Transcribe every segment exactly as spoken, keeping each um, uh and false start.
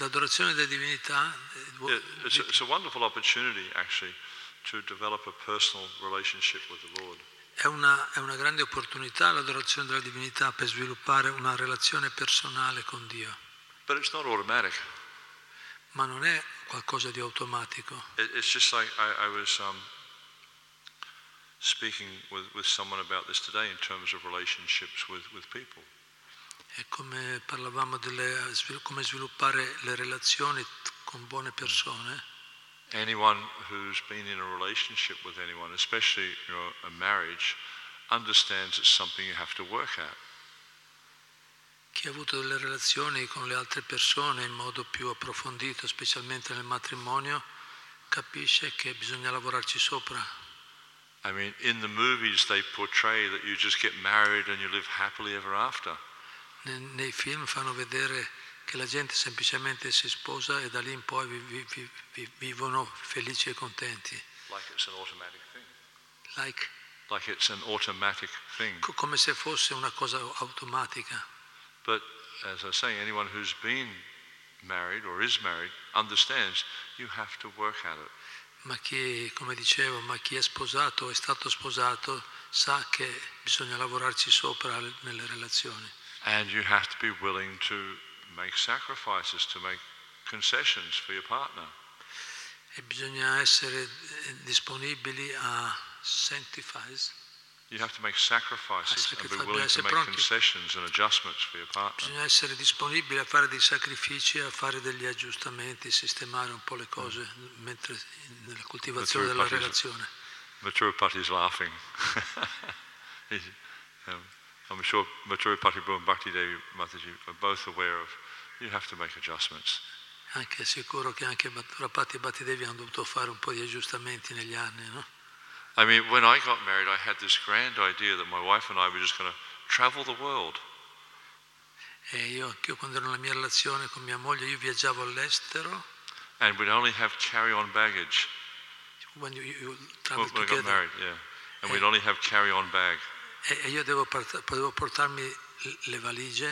l'adorazione della divinità. It's a, it's a wonderful opportunity actually to develop a personal relationship with the Lord. È una, è una grande opportunità l'adorazione della divinità per sviluppare una relazione personale con Dio. But it's not automatic. Ma non è qualcosa di automatico. It's just like I, I was um, speaking with, with someone about this today in terms of relationships with, with people. È come parlavamo delle come sviluppare le relazioni con buone persone. Anyone who's been in a relationship with anyone, especially you know, a marriage, understands it's something you have to work at. Chi ha avuto delle relazioni con le altre persone in modo più approfondito, specialmente nel matrimonio, capisce che bisogna lavorarci sopra. I mean, in the movies they portray that you just get married and you live happily ever after. Nei film fanno vedere che la gente semplicemente si sposa e da lì in poi vi, vi, vi, vivono felici e contenti. Like it's an automatic thing. Like, like it's an automatic thing. Co- come se fosse una cosa automatica. But as I was saying, anyone who's been married or is married understands you have to work at it. Ma chi, come dicevo, ma chi è sposato o è stato sposato sa che bisogna lavorarci sopra nelle relazioni. And you have to be willing to make sacrifices, to make concessions for your partner. E bisogna essere disponibili a sacrifice. You have to make sacrifices and be willing to make concessions and adjustments for your partner. Bisogna essere disponibili a fare dei sacrifici, a fare degli aggiustamenti, sistemare un po' le cose mentre nella coltivazione della relazione. Mathurapati is laughing. um, I'm sure Mathurapati and Bhaktivedanta Mataji are both aware of you have to make adjustments. Anche sicuro che anche Mathurapati e Bhaktivedanta hanno dovuto fare un po' di aggiustamenti negli anni, no? I mean, when I got married, I had this grand idea that my wife and I were just going to travel the world. E io, anch'io quando ero nella mia relazione con mia moglie, io viaggiavo all'estero. And we'd only have carry-on baggage. When you, you travel well, together. When I got married, yeah. And e, we'd only have carry-on bag. E io devo, port- devo portarmi le valigie.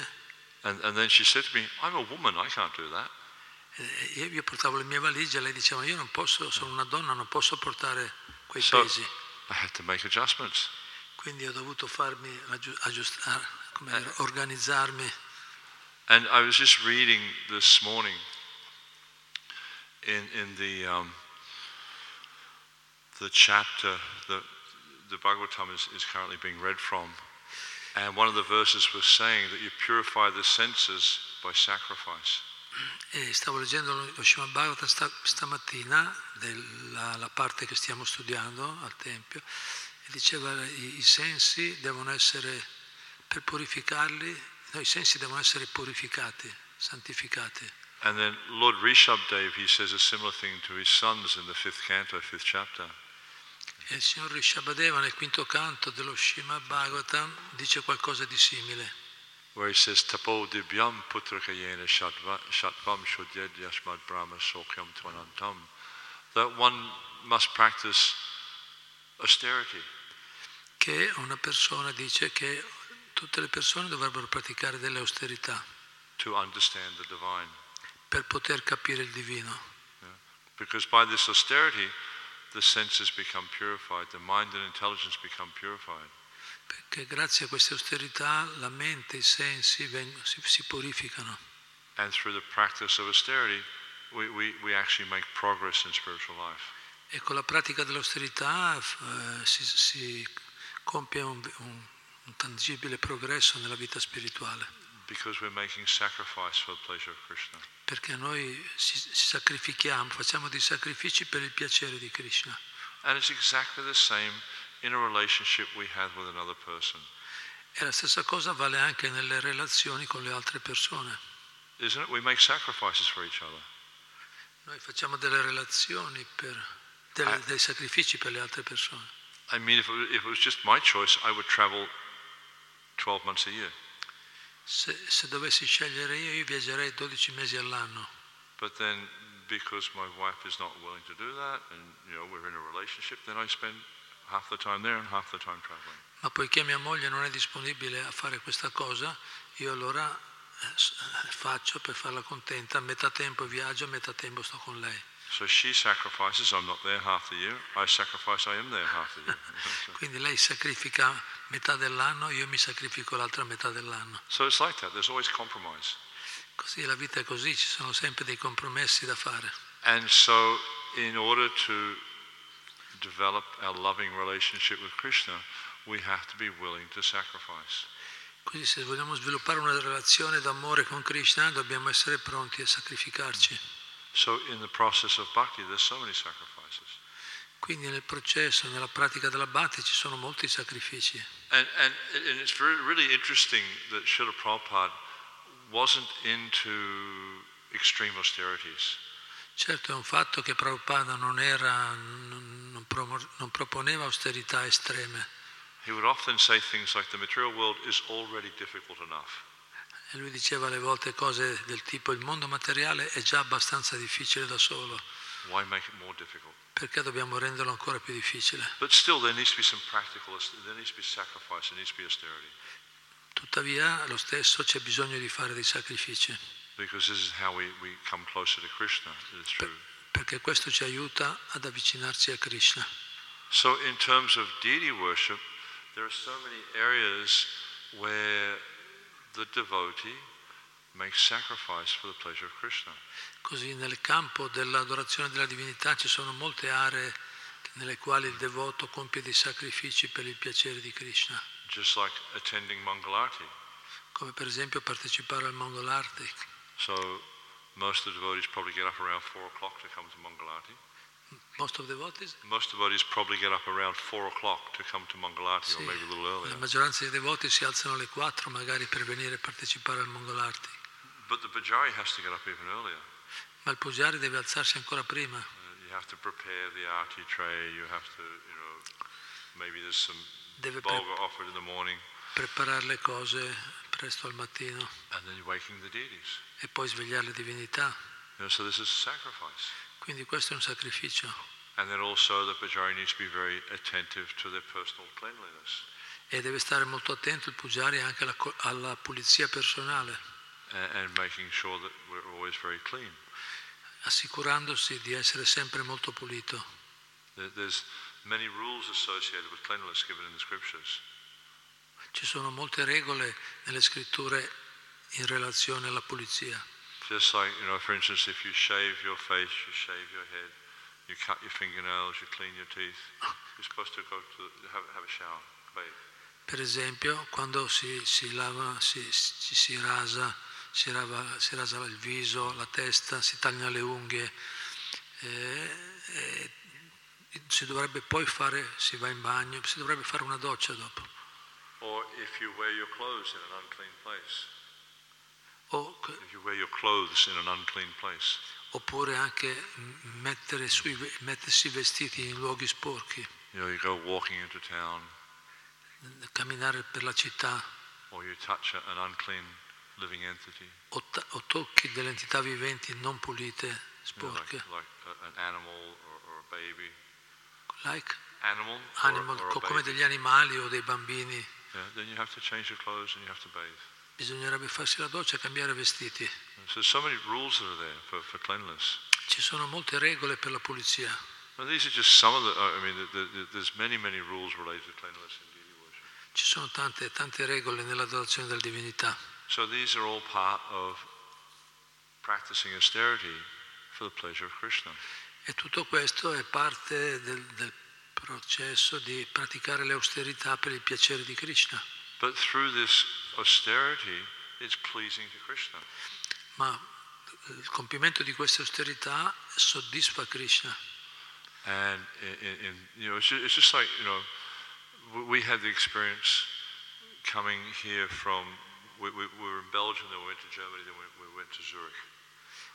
And, and then she said to me, "I'm a woman, I can't do that." E io portavo le mie valigie, e lei diceva, "Io non posso, sono una donna, non posso portare." So I had to make adjustments. Quindi ho dovuto farmi aggiustare, come dire, organizzarmi. And I was just reading this morning in in the um, the chapter that the Bhagavatam is, is currently being read from, and one of the verses was saying that you purify the senses by sacrifice. E stavo leggendo lo Shrimad-Bhagavatam sta, stamattina della la parte che stiamo studiando al tempio e diceva i, i sensi devono essere per purificarli no, i sensi devono essere purificati, santificati. And then Lord Rishabhadeva he says a similar thing to his sons in the fifth canto, fifth chapter. E il signor Rishabhadeva nel quinto canto dello Shrimad-Bhagavatam dice qualcosa di simile. Where he says tapo dibyam putrakayena shatva shatvam shudyad yashmad brahma sokyam tvanantam, that one must practice austerity. Che una persona dice che tutte le persone dovrebbero praticare delle austerità. To understand the divine. Per poter capire il divino. Yeah. Because by this austerity the senses become purified, the mind and intelligence become purified. Perché grazie a queste austerità la mente e i sensi vengono, si, si purificano. And through the practice of austerity we, we, we actually make progress in spiritual life. E con la pratica dell'austerità uh, si, si compie un, un, un tangibile progresso nella vita spirituale. Because we're making sacrifice for the pleasure of Krishna. Perché noi si, si sacrifichiamo, facciamo dei sacrifici per il piacere di Krishna. And it's exactly the same in a relationship we have with another person. E la stessa cosa vale anche nelle relazioni con le altre persone. Isn't it? We make sacrifices for each other. Noi facciamo delle relazioni per delle, I, dei sacrifici per le altre persone. I mean, if it, if it was just my choice, I would travel twelve months a year. Se, se dovessi scegliere io, io viaggerei dodici mesi all'anno. But then, because my wife is not willing to do that, and you know we're in a relationship, then I spend half the time there and half the time traveling. Ma poiché mia moglie non è disponibile a fare questa cosa, io allora faccio per farla contenta, a metà tempo viaggio, a metà tempo sto con lei. So she sacrifices, I'm not there half the year. I sacrifice, I am there half the year. Quindi lei sacrifica metà dell'anno, io mi sacrifico l'altra metà dell'anno. So it's like that. There's always compromise. Così la vita è così, ci sono sempre dei compromessi da fare. And so in order to develop a loving relationship with Krishna, we have to be willing to sacrifice. Quindi se vogliamo sviluppare una relazione d'amore con Krishna, dobbiamo essere pronti a sacrificarci. So in the process of bhakti there's so many sacrifices. Quindi nel processo, nella pratica della bhakti ci sono molti sacrifici. And and and it's very, really interesting that Srila Prabhupada wasn't into extreme austerities. Certo è un fatto che Prabhupada non era non, non, pro, non proponeva austerità estreme. He would often say things like the material world is already difficult enough. E lui diceva alle volte cose del tipo: il mondo materiale è già abbastanza difficile da solo. Why make it more difficult? Perché dobbiamo renderlo ancora più difficile? But still there needs to be some practical, there needs to be sacrifice, there needs to be austerity. Tuttavia, lo stesso, c'è bisogno di fare dei sacrifici. Because this is how we, we come closer to Krishna. It's true. Per, perché questo ci aiuta ad avvicinarci a Krishna. So in terms of deity worship, there are so many areas where the devotee makes sacrifice for the pleasure of Krishna. Così nel campo dell'adorazione della divinità ci sono molte aree nelle quali il devoto compie dei sacrifici per il piacere di Krishna. Just like attending Mangala-arati. Come per esempio partecipare al Mangala-arati. So most of the devotees probably get up around four o'clock to come to Mangala-arati. Most of the devotees? Most devotees probably get up around four o'clock to come to Mangala-arati, sì, or maybe a little earlier. La maggioranza dei devoti si alzano alle quattro magari per venire a partecipare al Mangala-arati. But the Pujari has to get up even earlier. Ma il Pujari deve alzarsi ancora prima. Uh, you have to prepare the arati tray, you have to, you know, maybe there's some deve bhoga pre- offered in the morning. Preparare le cose presto al mattino. And then you're waking the deities. E poi svegliare le divinità. You know, so this is sacrifice. Quindi questo è un sacrificio. And then also the Pujari needs to be very attentive to their personal cleanliness. E deve stare molto attento il Pujari anche alla, alla pulizia personale. And, and making sure that we're always very clean. Assicurandosi di essere sempre molto pulito. There's many rules associated with cleanliness given in the scriptures. Ci sono molte regole nelle scritture in relazione alla pulizia. Just like, you know, for instance, if you shave your face, you shave your head, you cut your fingernails, you clean your teeth, you're supposed to go to have, have a shower, bathe. Per esempio, quando si, si lava, si, si, si rasa, si lava, si rasa il viso, la testa, si taglia le unghie, eh, eh, si dovrebbe poi fare, si va in bagno, si dovrebbe fare una doccia dopo. Or if you wear your clothes in an unclean place. O, if you wear your clothes in an unclean place. Oppure anche mettere sui, mettersi vestiti in luoghi sporchi. You know, you go walking into town. Camminare per la città. Or you touch an unclean living entity. O, t- o tocchi delle entità viventi non pulite, sporche. You know, like, like an animal or, or a baby. Like? Animal. Animal or, or come degli animali o dei bambini. Yeah, then you have to change your clothes and you have to bathe. Bisognerebbe farsi la doccia e cambiare vestiti. So, so many rules that are there for, for cleanliness. Ci sono molte regole per la pulizia. And these are just some of the, I mean, the, the, there's many, many rules related to cleanliness in deity worship. Ci sono tante, tante regole nell'adorazione della divinità. So these are all part of practicing austerity for the pleasure of Krishna. E tutto questo è parte del, del processo di praticare le austerità per il piacere di Krishna. But through this austerity, it's pleasing to Krishna. Ma il compimento di questa austerità soddisfa Krishna. And in, in, you know, it's just, it's just like, you know, we had the experience coming here from. We, we, we were in Belgium, then we went to Germany, then we, we went to Zurich.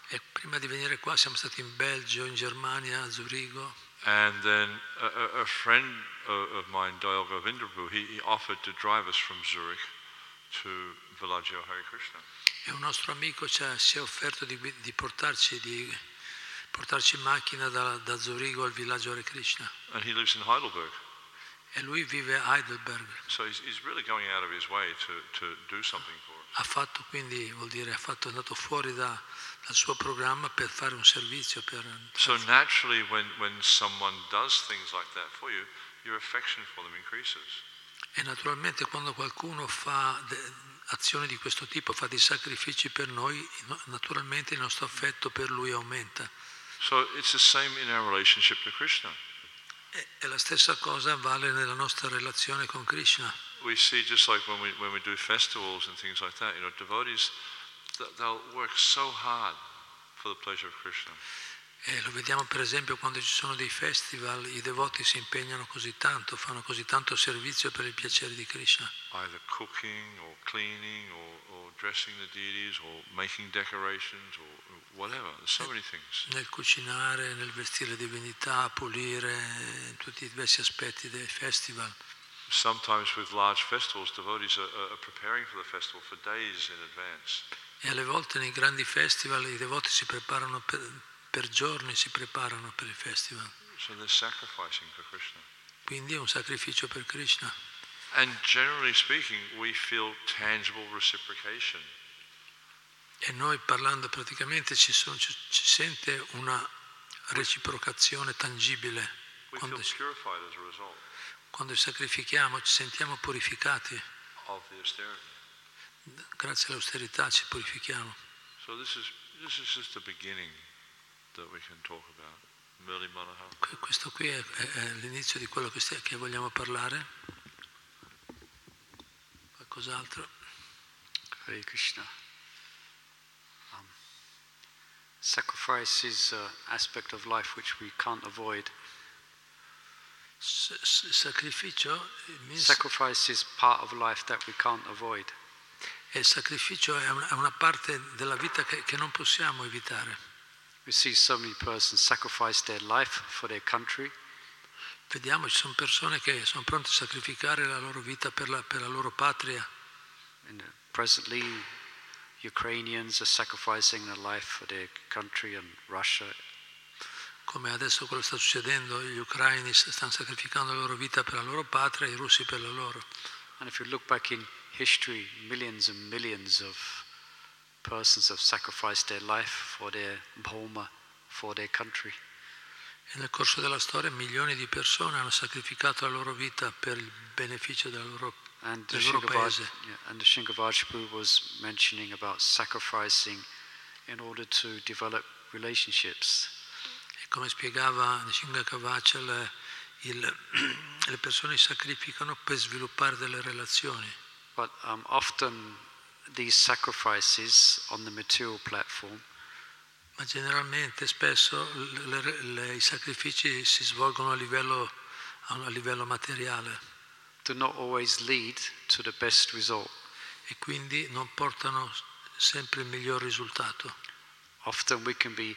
E prima di venire qua siamo stati in Belgio, in Germania, a Zurigo. And then a, a friend of mine, Dayal Govindrabhu, he, he offered to drive us from Zurich to Villaggio Hare Krishna. E un nostro amico ci ha, si è offerto di, di portarci di portarci in macchina da, da Zurigo al Villaggio Hare Krishna. And he lives in Heidelberg. E lui vive a Heidelberg. So he's, he's really going out of his way to, to do something for us. ha fatto, quindi vuol dire ha fatto, è andato fuori da, dal suo programma per fare un servizio. Per... So naturally when, when someone does things like that for you, your affection for them increases. E naturalmente quando qualcuno fa azioni di questo tipo, fa dei sacrifici per noi, naturalmente il nostro affetto per lui aumenta. So it's the same in our relationship to Krishna. E la stessa cosa vale nella nostra relazione con Krishna. We see just like when we when we do festivals and things like that, you know, devotees they'll work so hard for the pleasure of Krishna. E lo vediamo per esempio quando ci sono dei festival, i devoti si impegnano così tanto, fanno così tanto servizio per il piacere di Krishna. Either cooking or cleaning or, or dressing the deities or making decorations or whatever, so many things. Nel cucinare, nel vestire divinità, pulire, tutti i diversi aspetti dei festival. Sometimes with large festivals, devotees are, are preparing for the festival for days in advance. E alle volte nei grandi festival i devoti si preparano per, per giorni, si preparano per il festival. So they're sacrificing for Krishna. Quindi è un sacrificio per Krishna. And generally speaking, we feel tangible reciprocation. E noi parlando praticamente ci, sono, ci, ci sente una reciprocazione tangibile. Quando, si, quando sacrifichiamo ci sentiamo purificati. Grazie all'austerità ci purifichiamo. So this is, this is just the beginning that we can talk about. Merely Manoham. Questo qui è, è, è l'inizio di quello che, stia, che vogliamo parlare. Qualcos'altro? Hare Krishna. Sacrifice is an aspect of life which we can't avoid. Sacrificio means sacrifice is part of life that we can't avoid. E sacrificio è una parte della vita che, che non possiamo evitare. We see so many persons sacrifice their life for their country. Vediamo, ci sono persone che sono pronte a sacrificare la loro vita per la, per la loro patria. And presently Ukrainians are sacrificing their life for their country and Russia. Come adesso quello sta succedendo, gli ucraini stanno sacrificando la loro vita per la loro patria, i russi per la loro. And if you look back in history, millions and millions of persons have sacrificed their life for their bhoma, for their country. E nel corso della storia milioni di persone hanno sacrificato la loro vita per il beneficio della loro patria. And the Shringavaj Prabhu was mentioning about sacrificing in order to develop relationships. E come spiegava Shringavaj, le, il, le persone sacrificano per sviluppare delle relazioni. But um, often these sacrifices on the material platform. Ma generalmente spesso le, le, le, i sacrifici si svolgono a livello, a livello materiale. Do not always lead to the best result. E quindi non portano sempre il miglior risultato. Often we can be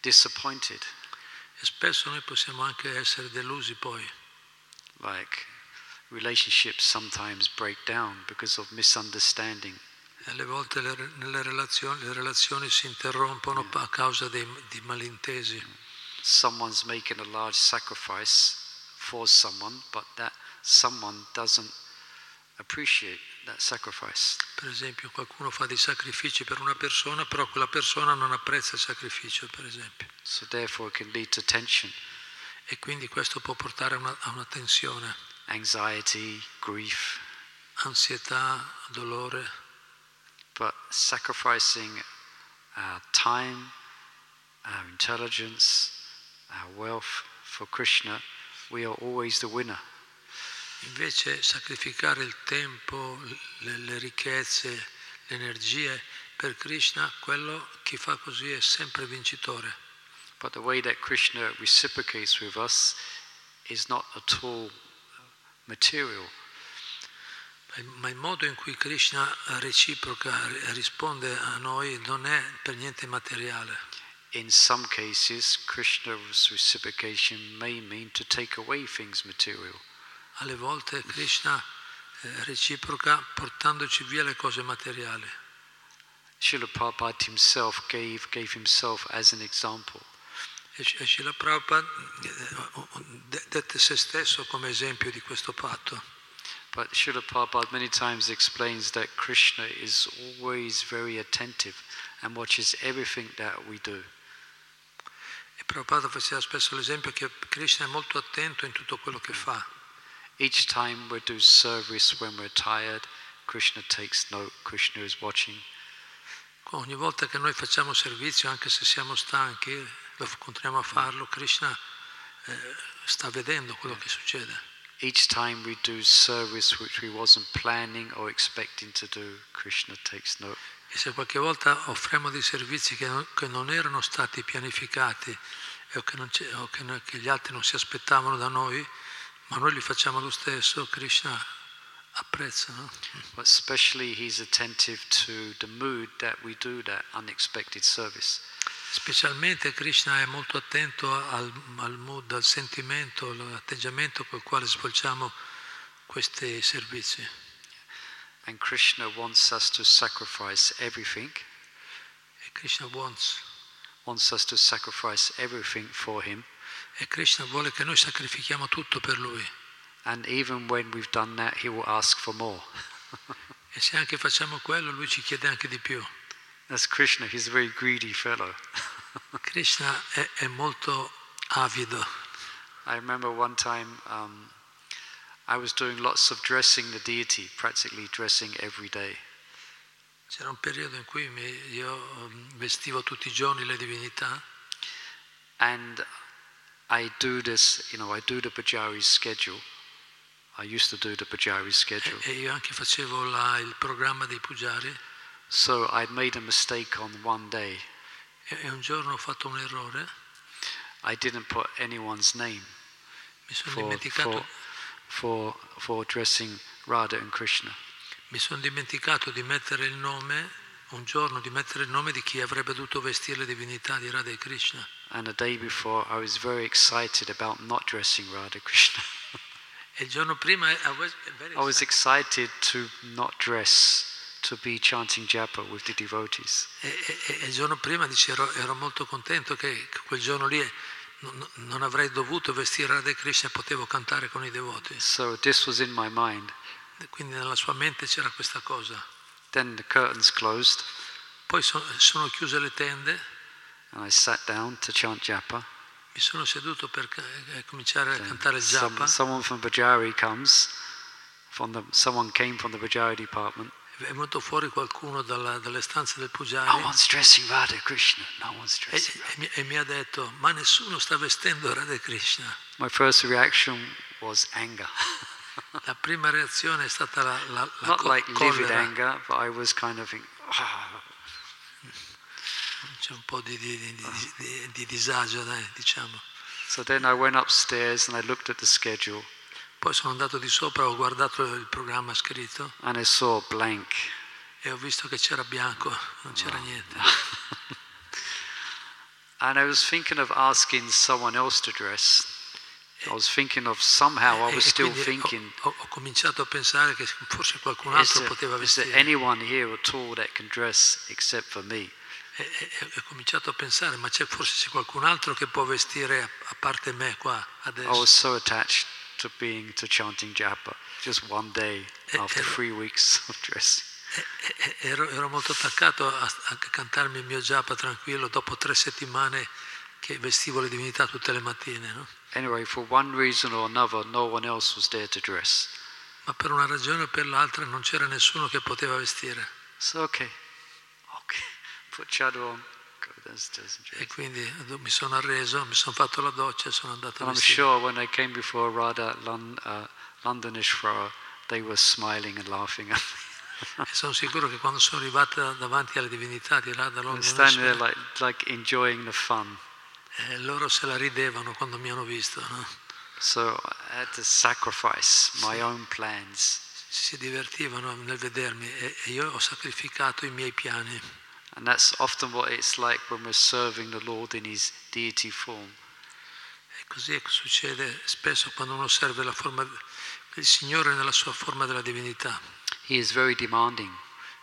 disappointed. E spesso noi possiamo anche essere delusi poi. Like relationships sometimes break down because of misunderstanding. E alle volte le, nelle relazioni, le relazioni si interrompono yeah. a causa dei, di malintesi. Someone's making a large sacrifice for someone, but that someone doesn't appreciate that sacrifice. Per esempio, qualcuno fa dei sacrifici per una persona, però quella persona non apprezza il sacrificio, per esempio. So therefore it can lead to tension. E quindi questo può portare a una, a una tensione. Anxiety, grief. Ansietà, dolore. But sacrificing our time, our intelligence, our wealth for Krishna, we are always the winner. Invece sacrificare il tempo, le, le ricchezze, le energie per Krishna, quello che fa così è sempre vincitore. But the way that Krishna reciprocates with us is not at all material. Ma il modo in cui Krishna reciproca, risponde a noi non è per niente materiale. In some cases, Krishna's reciprocation may mean to take away things material. Alle volte Krishna reciproca portandoci via le cose materiali. Srila Prabhupada himself gave gave himself as an example. E Srila Prabhupada dette se stesso come esempio di questo patto. But Srila Prabhupada many times explains that Krishna is always very attentive and watches everything that we do. E Prabhupada faceva spesso l'esempio che Krishna è molto attento in tutto quello che fa. Each time we do service when we're tired, Krishna takes note, Krishna is watching. Ogni volta che noi facciamo servizio, anche se siamo stanchi, lo continuiamo a farlo, Krishna eh, sta vedendo quello yeah. che succede. Each time we do service which we wasn't planning or expecting to do, Krishna takes note. E se qualche volta offriamo dei servizi che non, che non erano stati pianificati o che, non o che, che gli altri non si aspettavano da noi, ma noi li facciamo lo stesso, Krishna apprezza. No? But especially he's attentive to the mood that we do that unexpected service. Specialmente Krishna è molto attento al, al mood, al sentimento, all'atteggiamento col quale svolgiamo questi servizi. And Krishna wants us to sacrifice everything. E Krishna wants. wants us to sacrifice everything for him. E Krishna vuole che noi sacrifichiamo tutto per lui. And even when we've done that, he will ask for more. E se anche facciamo quello, lui ci chiede anche di più. That's Krishna, he's a very greedy fellow. Krishna è, è molto avido. I remember one time um, I was doing lots of dressing the deity, practically dressing every day. C'era un periodo in cui mi, io vestivo tutti i giorni le divinità. And I do this, you know, I do the Pujari schedule. I used to do the Pujari schedule. E, e io anche facevo la, il programma dei Pujari. So I made a mistake on one day. E un giorno ho fatto un errore. I didn't put anyone's name. Mi sono for, dimenticato for, for, for addressing Radha and Krishna. Mi sono dimenticato di mettere il nome un giorno di mettere il nome di chi avrebbe dovuto vestire le divinità di Radha e Krishna. And the day before I was very excited about not dressing Radha Krishna. E il giorno prima I was very I was excited to not dress. To be chanting Japa with the devotees. E, e, e il giorno prima dice ero, ero molto contento che quel giorno lì non, non avrei dovuto vestire Radha Krishna e potevo cantare con i devoti. So this was in my mind. E quindi nella sua mente c'era questa cosa. Then the curtains closed. Poi so, sono chiuse le tende. And I sat down to chant Japa. Mi sono seduto per eh, cominciare Then a cantare Japa. Some, someone from Pujari comes. From the, someone came from the Pujari department. È venuto fuori qualcuno dalla, dalle stanze del Pujari no one's dressing Radha Krishna. No one's dressing Radha. E, e, e mi ha detto ma nessuno sta vestendo Radha Krishna. My first reaction was anger. La prima reazione è stata la, la, la not co- like livid anger but I was kind of in, oh. C'è un po' di, di, di, di, di, di disagio dai, diciamo. So then I went upstairs and I looked at the schedule. Poi sono andato di sopra, ho guardato il programma scritto. And I saw blank. E ho visto che c'era bianco, non c'era oh. niente. And I was thinking of asking someone else to dress. I was thinking of somehow I was still thinking. Ho, ho cominciato a pensare che forse qualcun altro there, poteva vestire. Is there anyone here at all that can dress except for me? E, e, ho cominciato a pensare, ma c'è forse c'è qualcun altro che può vestire a, a parte me qua adesso. I was so attached. To being to chanting Japa, just one day after three weeks of dressing. Ero, ero molto attaccato a, a cantarmi il mio Japa tranquillo dopo tre settimane che vestivo le divinità tutte le mattine. No? Anyway, for one reason or another, no one else was there to dress. Ma per una ragione o per l'altra non c'era nessuno che poteva vestire. So okay, okay, put chador on. E quindi mi sono arreso, mi sono fatto la doccia e sono andato a vestire. I'm sure when I came before Radha Lon, uh, Londonish Frau, they were smiling and laughing at me. E sono sicuro che quando sono arrivata davanti alle divinità di Radha Londonish Frau, standing there like, like enjoying the fun. E loro se la ridevano quando mi hanno visto. No? So I had to sacrifice my sì. own plans. Si divertivano nel vedermi e, e io ho sacrificato i miei piani. And that's often what it's like when we're serving the Lord in His deity form. E così succede spesso quando uno serve la forma il Signore nella sua forma della divinità. He is very demanding.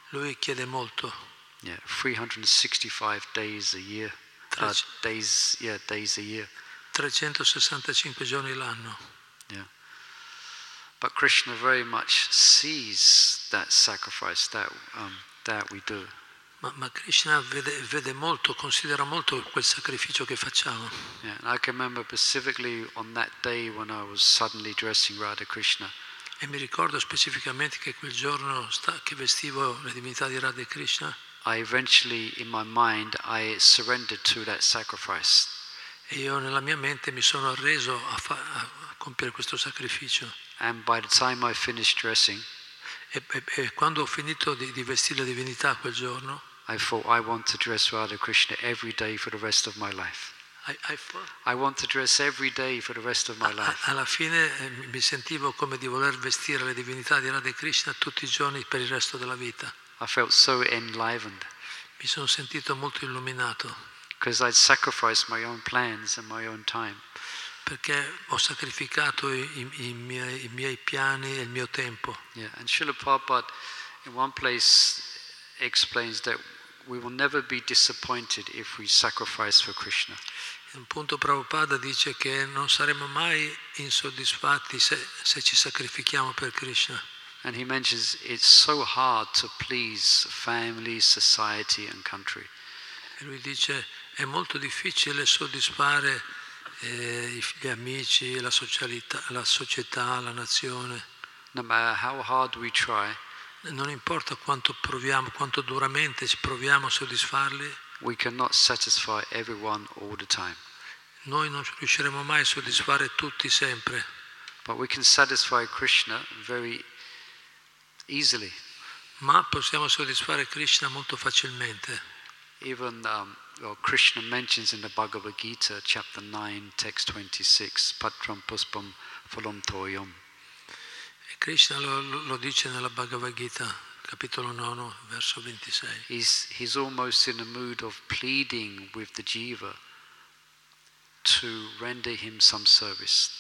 Lui chiede molto. Yeah, three hundred sixty-five days a year. Uh, days, yeah, days a year. trecentosessantacinque giorni l'anno. Yeah. But Krishna very much sees that sacrifice that um, that we do. Ma, ma Krishna vede, vede molto, considera molto quel sacrificio che facciamo. Yeah, and I can remember specifically on that day when I was suddenly dressing Radha Krishna. E mi ricordo specificamente che quel giorno sta, che vestivo la divinità di Radha Krishna. I eventually, in my mind, I surrendered to that sacrifice. E io nella mia mente mi sono arreso a, fa, a compiere questo sacrificio. And by the time I finished dressing, e, e, e quando ho finito di, di vestire la divinità quel giorno, I thought I want to dress Radha Krishna every day for the rest of my life. I, I, I want to dress every day for the rest of my life. Alla fine mi sentivo come di voler vestire la divinità di Radha Krishna tutti i giorni per il resto della vita. I felt so enlivened. Mi sono sentito molto illuminato. Because I'd sacrificed my own plans and my own time. Perché ho sacrificato i, i, miei, i miei piani e il mio tempo. Yeah, and Srila Prabhupada in one place explains that we will never be disappointed if we sacrifice for Krishna. Un punto Prabhupada dice che non saremo mai insoddisfatti se, se ci sacrifichiamo per Krishna. And he mentions it's so hard to please family, society and country. E lui dice è molto difficile soddisfare eh, gli amici, la socialità, la società, la nazione. No matter how hard we try, non importa quanto proviamo, quanto duramente proviamo a soddisfarli, we cannot satisfy everyone all the time. Noi non riusciremo mai a soddisfare tutti sempre. But we can satisfy Krishna very easily. Ma possiamo soddisfare Krishna molto facilmente. Even um, well, Krishna mentions in the Bhagavad Gita, chapter nine, text twenty-six, patram puspam phalam toyam. Krishna lo, lo dice nella Bhagavad Gita, capitolo nove, verso ventisei. He's, he's almost in a mood of pleading with the jiva to render him some service.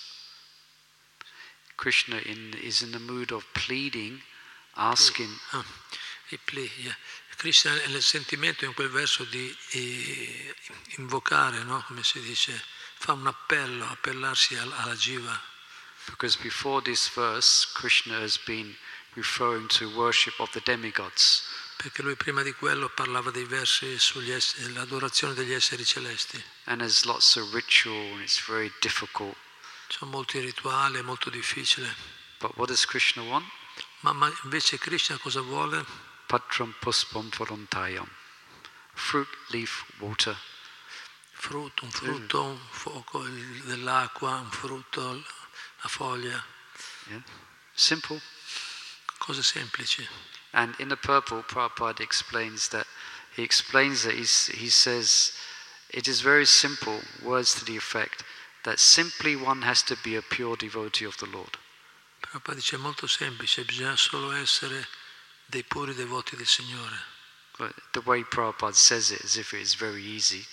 Krishna in, is in the mood of pleading, asking. Ah, he plea, yeah. Krishna è nel sentimento in quel verso di eh, invocare, no? Come si dice, fa un appello, appellarsi alla, alla jiva. Because before this verse, Krishna has been referring to worship of the demigods. Perché lui prima di quello parlava dei versi sull'adorazione degli esseri celesti. And there's lots of ritual, and it's very difficult. Ci sono molti rituali, è molto difficile. But what does Krishna want? Ma, ma invece Krishna cosa vuole? Patram puspam phalam toyam. Fruit, leaf, water. Frutto, un frutto, un fuoco, dell'acqua, un frutto. La foglia. Yeah. Simple. Cose semplici. And in the purple, Prabhupada explains that, he explains that he's, he says, it is very simple, words to the effect, that simply one has to be a pure devotee of the Lord. Prabhupada dice, è molto semplice, bisogna solo essere dei puri devoti del Signore. But the way Prabhupada says it, as if it is very easy.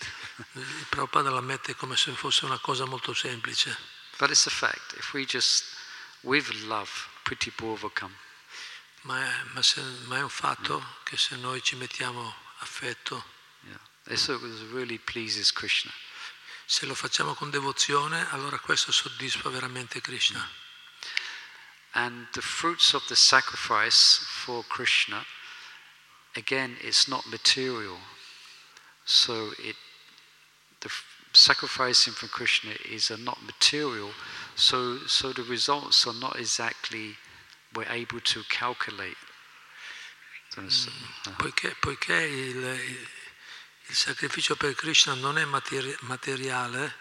Prabhupada la mette come se fosse una cosa molto semplice. But it's a fact. If we just, with love, pretty overcome. Ma è, ma, se, ma è un fatto yeah. che se noi ci mettiamo affetto, yeah. this really pleases Krishna. Se lo facciamo con devozione, allora questo soddisfa veramente Krishna. Yeah. And the fruits of the sacrifice for Krishna, again, it's not material, so it the. Sacrificing for Krishna is uh, not material, so so the results are not exactly we're able to calculate. Mm, uh-huh. Poiché, poiché il, il sacrificio per Krishna non è materi- materiale,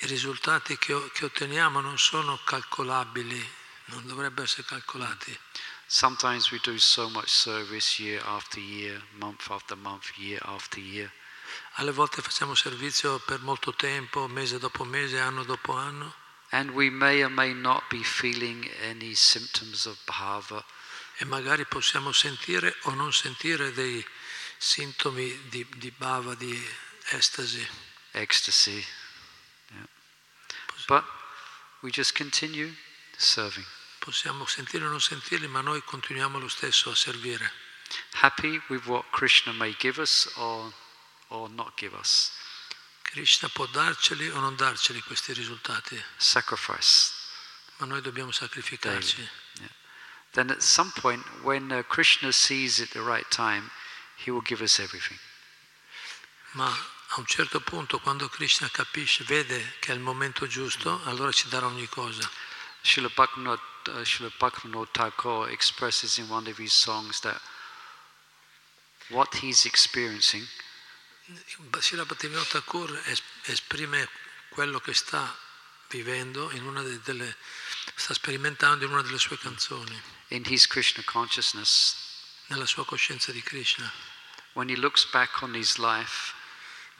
i risultati che, che otteniamo non sono calcolabili, non dovrebbero essere calcolati. Sometimes we do so much service year after year, month after month, year after year. Alle volte facciamo servizio per molto tempo, mese dopo mese, anno dopo anno. And we may or may not be feeling any symptoms of bhava. E magari possiamo sentire o non sentire dei sintomi di, di bhava, di estasi. Ecstasy. Yeah. But we just continue serving. Possiamo sentirli o non sentirli, ma noi continuiamo lo stesso a servire. Happy with what Krishna may give us or or not give us. Krishna può darceli o non darceli questi risultati. Sacrifice. ma noi dobbiamo sacrificarci. Yeah. Then at some point, when uh, Krishna sees it the right time, he will give us everything. Ma a un certo punto, quando Krishna capisce, vede che è il momento giusto, allora ci darà ogni cosa. Srila Prabhupada Thakur expresses in one of his songs that what he's experiencing. Srila Bhaktivinoda Thakur esprime quello che sta vivendo in una delle sta sperimentando in una delle sue canzoni. In his Krishna consciousness. Nella sua coscienza di Krishna. When he looks back on his life,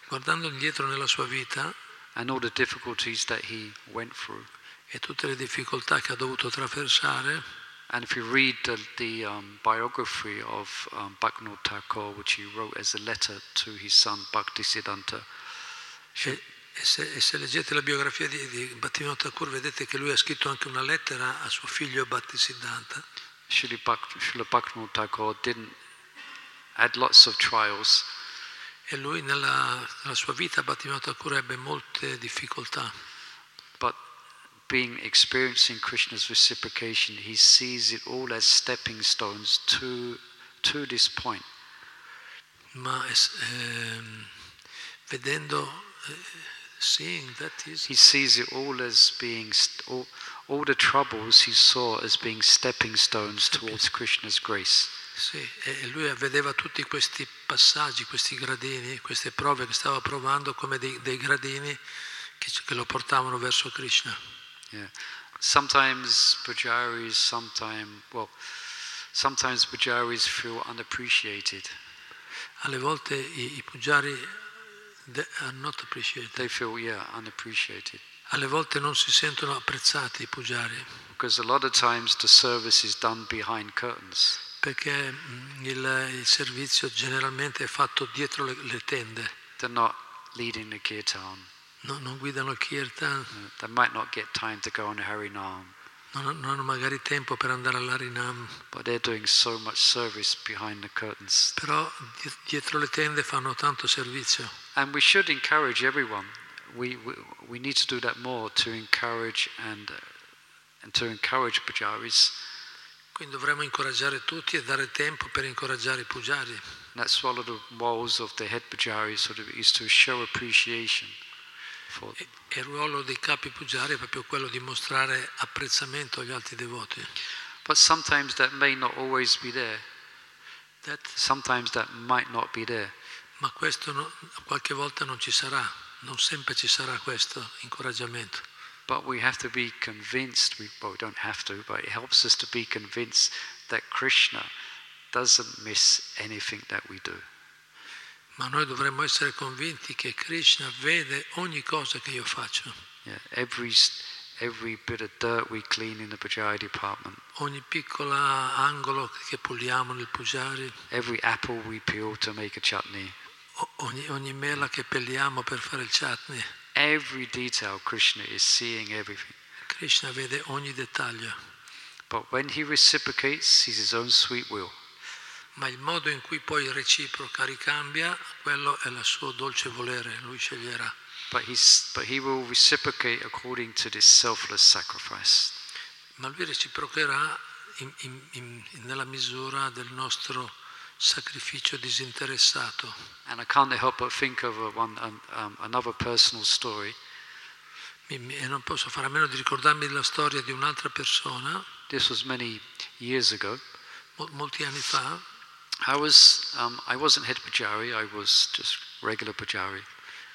guardando indietro nella sua vita, and all the difficulties that he went through, e tutte le difficoltà che ha dovuto attraversare. And if you read the, the um, biography of um, Bhaktivinoda Thakur, which he wrote as a letter to his son Bhaktisiddhanta, e, e, se, e se leggete la biografia di, di Bhaktivinoda Thakur, vedete che lui ha scritto anche una lettera a suo figlio Bhaktisiddhanta. Srila Bhaktivinoda Thakur didn't had lots of trials. E lui nella, nella sua vita Bhaktivinoda Thakur ebbe molte difficoltà. But being experiencing Krishna's reciprocation, he sees it all as stepping stones to to this point. Ma ehm, vedendo, eh, seeing that is. He sees it all as being st- all, all the troubles he saw as being stepping stones towards Krishna's grace. Sì, e lui vedeva tutti questi passaggi, questi gradini, queste prove che stava provando come dei, dei gradini che, che lo portavano verso Krishna. Yeah. Sometimes Pujaris, sometimes well, sometimes Pujaris feel unappreciated. Alle volte i, i Pujari they are not appreciated. They feel yeah unappreciated. Alle volte non si sentono apprezzati i Pujari. Because a lot of times the service is done behind curtains. Perché il, il servizio generalmente è fatto dietro le, le tende. They're not leading the kirtan. No, non guidano il kirtan. They might not get time to go on Harinam. Non, non hanno magari tempo per andare all'Harinam. But they're doing so much service behind the curtains. Però dietro le tende fanno tanto servizio. And we should encourage everyone. We we, we need to do that more to encourage and and to encourage pujaris. Quindi dovremmo incoraggiare tutti e dare tempo per incoraggiare i pujari. That's one of the roles of the head pujari, sort of, is to show appreciation. E il ruolo dei capi pujari è proprio quello di mostrare apprezzamento agli altri devoti. But sometimes that may not always be there. That sometimes that might not be there. Ma questo no, qualche volta non ci sarà, non sempre ci sarà questo incoraggiamento. But we have to be convinced. We, well, we don't have to, but it helps us to be convinced that Krishna doesn't miss anything that we do. Ma noi dovremmo essere convinti che Krishna vede ogni cosa che io faccio. Yeah, every every bit of dirt we clean in the Pujari department. Ogni piccolo angolo che puliamo nel Pujari. Every apple we peel to make a chutney. O- ogni, ogni mela che pelliamo per fare il chutney. Every detail Krishna is seeing everything. Krishna vede ogni dettaglio. But when he reciprocates, he's his own sweet will. Ma il modo in cui poi reciproca, ricambia, quello è il suo dolce volere, lui sceglierà. But, but he will reciprocate according to this selfless sacrifice. Ma lui reciprocherà in, in, in, nella misura del nostro sacrificio disinteressato. And I can't help but think of one, um, another personal story. E non posso fare a meno di ricordarmi la storia di un'altra persona. This was many years ago. Molti anni fa. I was, um, I wasn't head pujari. I was just regular pujari.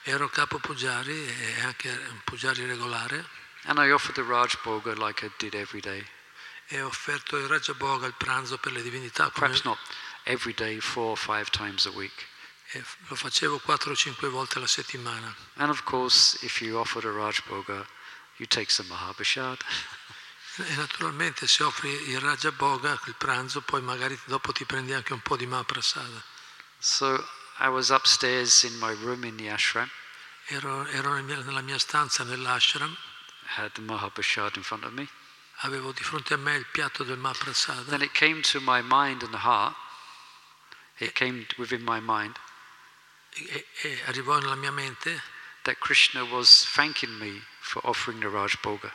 Ero capo pujari e anche un pujari regolare. And I offered the Raja-bhoga like I did every day. E ho offerto il Raja-bhoga, il pranzo per le divinità. Perhaps not every day, four or five times a week. E lo facevo quattro o cinque volte alla settimana. And of course, if you offer the Raja-bhoga, you take some Mahaprasada. E naturalmente se offri il Raja-bhoga, il pranzo, poi magari dopo ti prendi anche un po' di Mahaprasada. So I was upstairs in my room in the ashram. Ero, ero nella mia stanza nell'ashram. I had the Mahaprasada in front of me. Avevo di fronte a me il piatto del Mahaprasada. Then it came to my mind and the heart. It e, came within my mind. E, e arrivò nella mia mente. That Krishna was thanking me for offering the Raja-bhoga.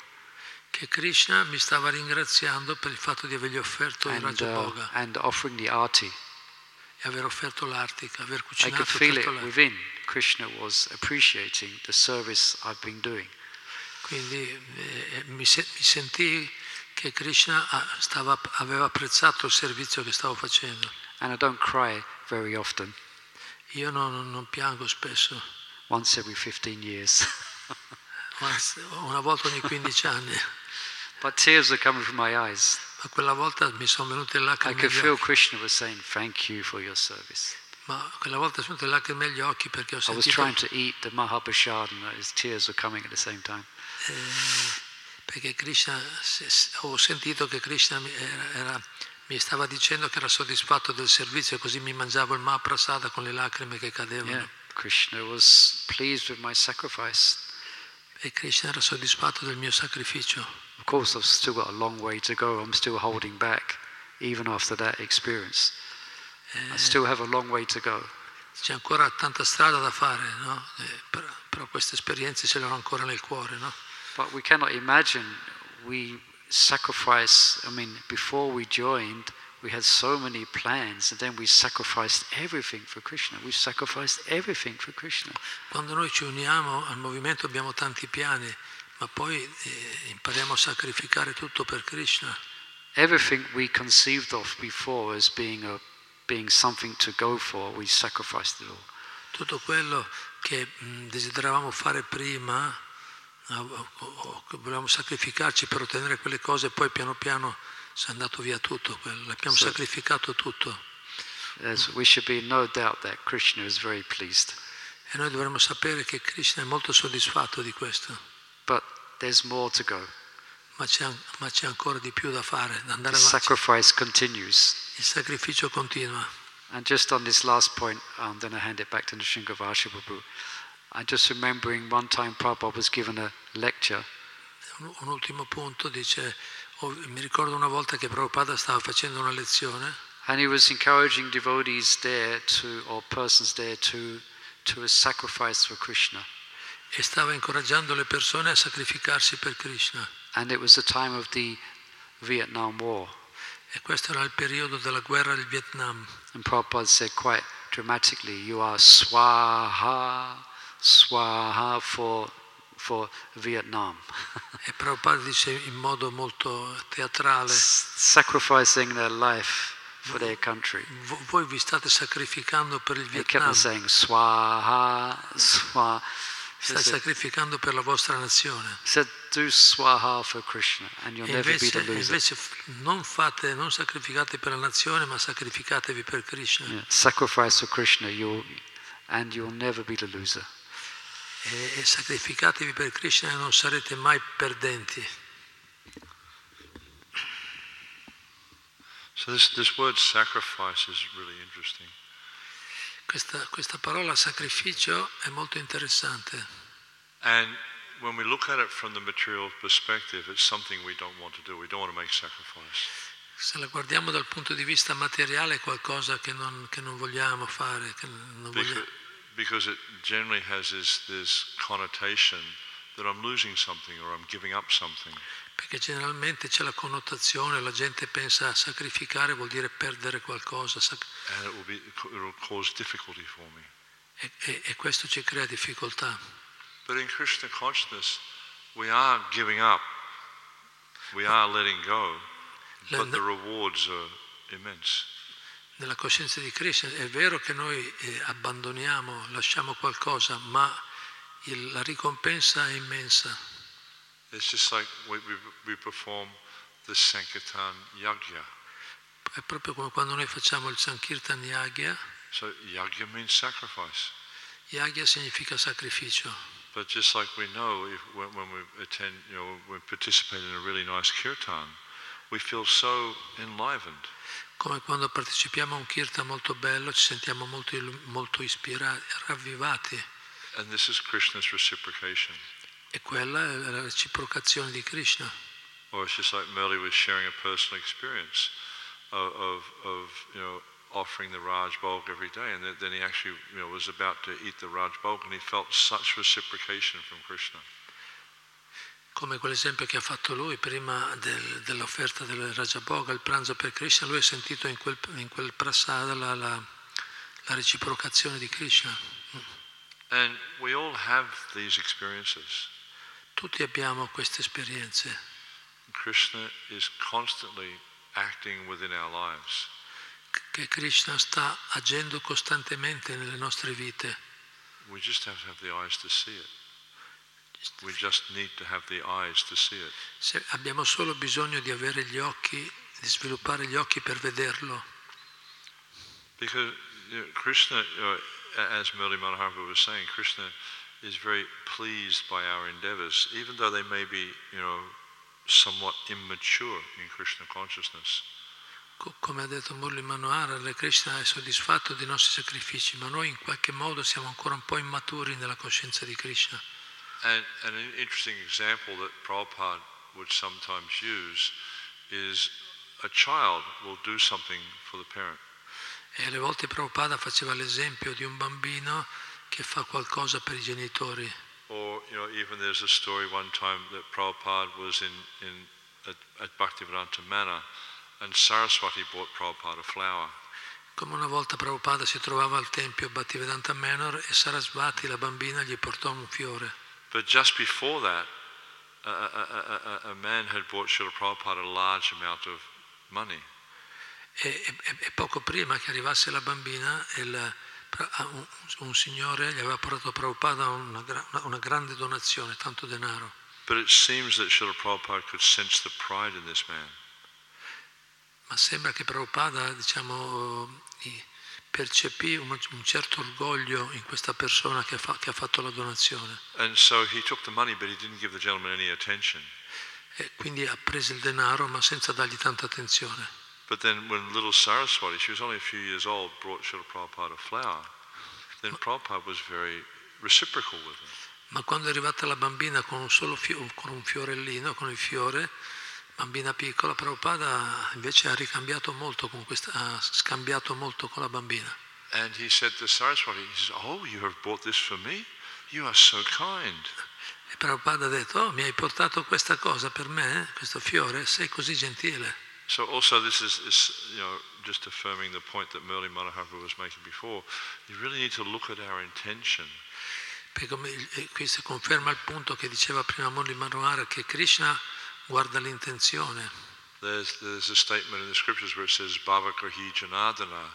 che Krishna mi stava ringraziando per il fatto di avergli offerto il Raja-bhoga e aver offerto l'Artica, aver cucinato l'Artica. Krishna was appreciating the service I've been doing. Quindi eh, mi, se, mi sentii che Krishna stava, aveva apprezzato il servizio che stavo facendo. And I don't cry very often. Io non, non piango spesso. Once every fifteen years. Once, una volta ogni quindici anni. But tears are coming from my eyes. Ma quella volta mi sono venute le lacrime. I could feel Krishna was saying, "Thank you for your service." Ma quella volta sono venute le lacrime agli occhi perché ho sentito. I was trying to eat the Mahaprasada and his tears were coming at the same time. Eh, perché Krishna, ho sentito che Krishna era, era, mi stava dicendo che era soddisfatto del servizio, così mi mangiavo il Mahaprasada con le lacrime che cadevano. Yeah, Krishna was pleased with my sacrifice. E Krishna era soddisfatto del mio sacrificio. Of course, I've still got a long way to go. I'm still holding back, even after that experience. I still have a long way to go. C'è ancora tanta strada da fare, no? Però, però queste esperienze ce le ho ancora nel cuore, no? But we cannot imagine we sacrifice. I mean, before we joined, we had so many plans, and then we sacrificed everything for Krishna. We sacrificed everything for Krishna. Quando noi ci uniamo al movimento abbiamo tanti piani. Ma poi eh, impariamo a sacrificare tutto per Krishna. Everything we conceived of before as being a being something to go for, we sacrificed it all. Tutto quello che mh, desideravamo fare prima, o, o, o volevamo sacrificarci per ottenere quelle cose, poi piano piano si è andato via tutto quello. Abbiamo so, sacrificato tutto. As we should be no doubt that Krishna is very pleased. E noi dovremmo sapere che Krishna è molto soddisfatto di questo. But there's more to go. Ma c'è, ma c'è ancora di più da fare, da andare avanti. The sacrifice continues. Il sacrificio continua. And just on this last point, um, then I hand it back to Nisringa Varshaprabhu. I'm just remembering one time Prabhupada was given a lecture. Un, un ultimo punto, dice, oh, mi ricordo una volta che Prabhupada stava facendo una lezione. And he was encouraging devotees there to, or persons there to, to a sacrifice for Krishna. E stava incoraggiando le persone a sacrificarsi per Krishna. And it was the time of the Vietnam War. E questo era il periodo della guerra del Vietnam. And Prabhupada said quite dramatically, "You are swaha, swaha for for Vietnam." E Prabhupada dice in modo molto teatrale, sacrificing their life for their country. Voi vi state sacrificando per il Vietnam. He kept on saying swaha, swaha. Sta sacrificando per la vostra nazione. Said, do swaha for Krishna and you'll never be the loser. Invece non fate, non sacrificate per la nazione, ma sacrificatevi per Krishna. Yeah. Sacrifice for Krishna, you and you'll never be the loser. E, e sacrificatevi per Krishna e non sarete mai perdenti. So this this word sacrifice is really interesting. Questa, questa parola sacrificio è molto interessante. And when we look at it from the material perspective, it's something we don't want to do. We don't want to make sacrifice. Se la guardiamo dal punto di vista materiale, è qualcosa che non che non vogliamo fare, che non vogliamo. Because it generally has this, this connotation that I'm losing something or I'm giving up something. Perché generalmente c'è la connotazione, la gente pensa a sacrificare vuol dire perdere qualcosa. And it will be, it will cause difficulty for me. E, e, e questo ci crea difficoltà. But in Krishna consciousness, we are giving up, we are letting go, but the rewards are immense. Nella coscienza di Krishna è vero che noi abbandoniamo, lasciamo qualcosa, ma il, la ricompensa è immensa. It's just like we, we, we perform the Sankirtan Yagya. È proprio come quando noi facciamo il Sankirtan Yagya. So Yagya means sacrifice. Yagya significa sacrificio. But just like we know, if, when, when we attend, you know, we participate in a really nice kirtan, we feel so enlivened. Come quando partecipiamo a un kirtan molto bello, ci sentiamo molto molto ispirati, ravvivati. And this is Krishna's reciprocation. E quella è la reciprocazione di Krishna. Or it's just like Murli was sharing a personal experience of, of, of you know, offering the Raj-bhoga every day, and then he actually, you know, was about to eat the Raj-bhoga, and he felt such reciprocation from Krishna. come quell'esempio che ha fatto lui prima del, dell'offerta del Raja-bhoga, il pranzo per Krishna. Lui ha sentito in quel, in quel prasada la, la, la reciprocazione di Krishna. And we all have these experiences. Tutti abbiamo queste esperienze. Krishna is constantly acting within our lives. Che Krishna sta agendo costantemente nelle nostre vite. We just have to have the eyes to see it. We just need to have the eyes to see it. Se abbiamo solo bisogno di avere gli occhi, di sviluppare gli occhi per vederlo. Because you know, Krishna, you know, as Murli Manohar was saying, Krishna is very pleased by our endeavors, even though they may be, you know, somewhat immature in Krishna consciousness. Come ha detto Murli Manohar, Krishna è soddisfatto dei nostri sacrifici, ma noi in qualche modo siamo ancora un po' immaturi nella coscienza di Krishna. And, and an interesting example that Prabhupada would sometimes use is a child will do something for the parent. E alle volte Prabhupada faceva l'esempio di un bambino che fa qualcosa per i genitori. Or, you know, even there's a story one time that Prabhupada was in, in at, at Bhaktivedanta Manor. And Saraswati bought Prabhupada a flower. Come una volta Prabhupada si trovava al tempio Bhaktivedanta Manor e Sarasvati, la bambina, gli portò un fiore. But just before that, a, a, a, a man had bought Srila Prabhupada a large amount of money. E, e, e poco prima che arrivasse la bambina, il, un, un signore gli aveva portato a Prabhupada una, una grande donazione, tanto denaro. But it seems that Srila Prabhupada could sense the pride in this man. Ma sembra che Prabhupada, diciamo, percepì un, un certo orgoglio in questa persona che, fa, che ha fatto la donazione. And so he took the money, but he didn't give the gentleman any attention. E quindi ha preso il denaro, ma senza dargli tanta attenzione. But then when little Saraswati, she was only a few years old, brought Srila Prabhupada a flower, then Prabhupada was very reciprocal with him. Ma quando è arrivata la bambina con un solo fio, con un fiorellino, con il fiore, bambina piccola, Prabhupada invece ha ricambiato molto con questa, ha scambiato molto con la bambina. And he said to Saraswati, he says, "Oh, you have bought this for me? You are so kind." E Prabhupada ha detto, "Oh, mi hai portato questa cosa per me, questo fiore, sei così gentile." So also this is, is you know, just affirming the point that Murli Manohar was making before. You really need to look at our intention. Perché qui si conferma il punto che diceva prima Murli Manohar, che Krishna guarda l'intenzione. There's, there's a statement in the scriptures where it says Bhava Grahi Janardana,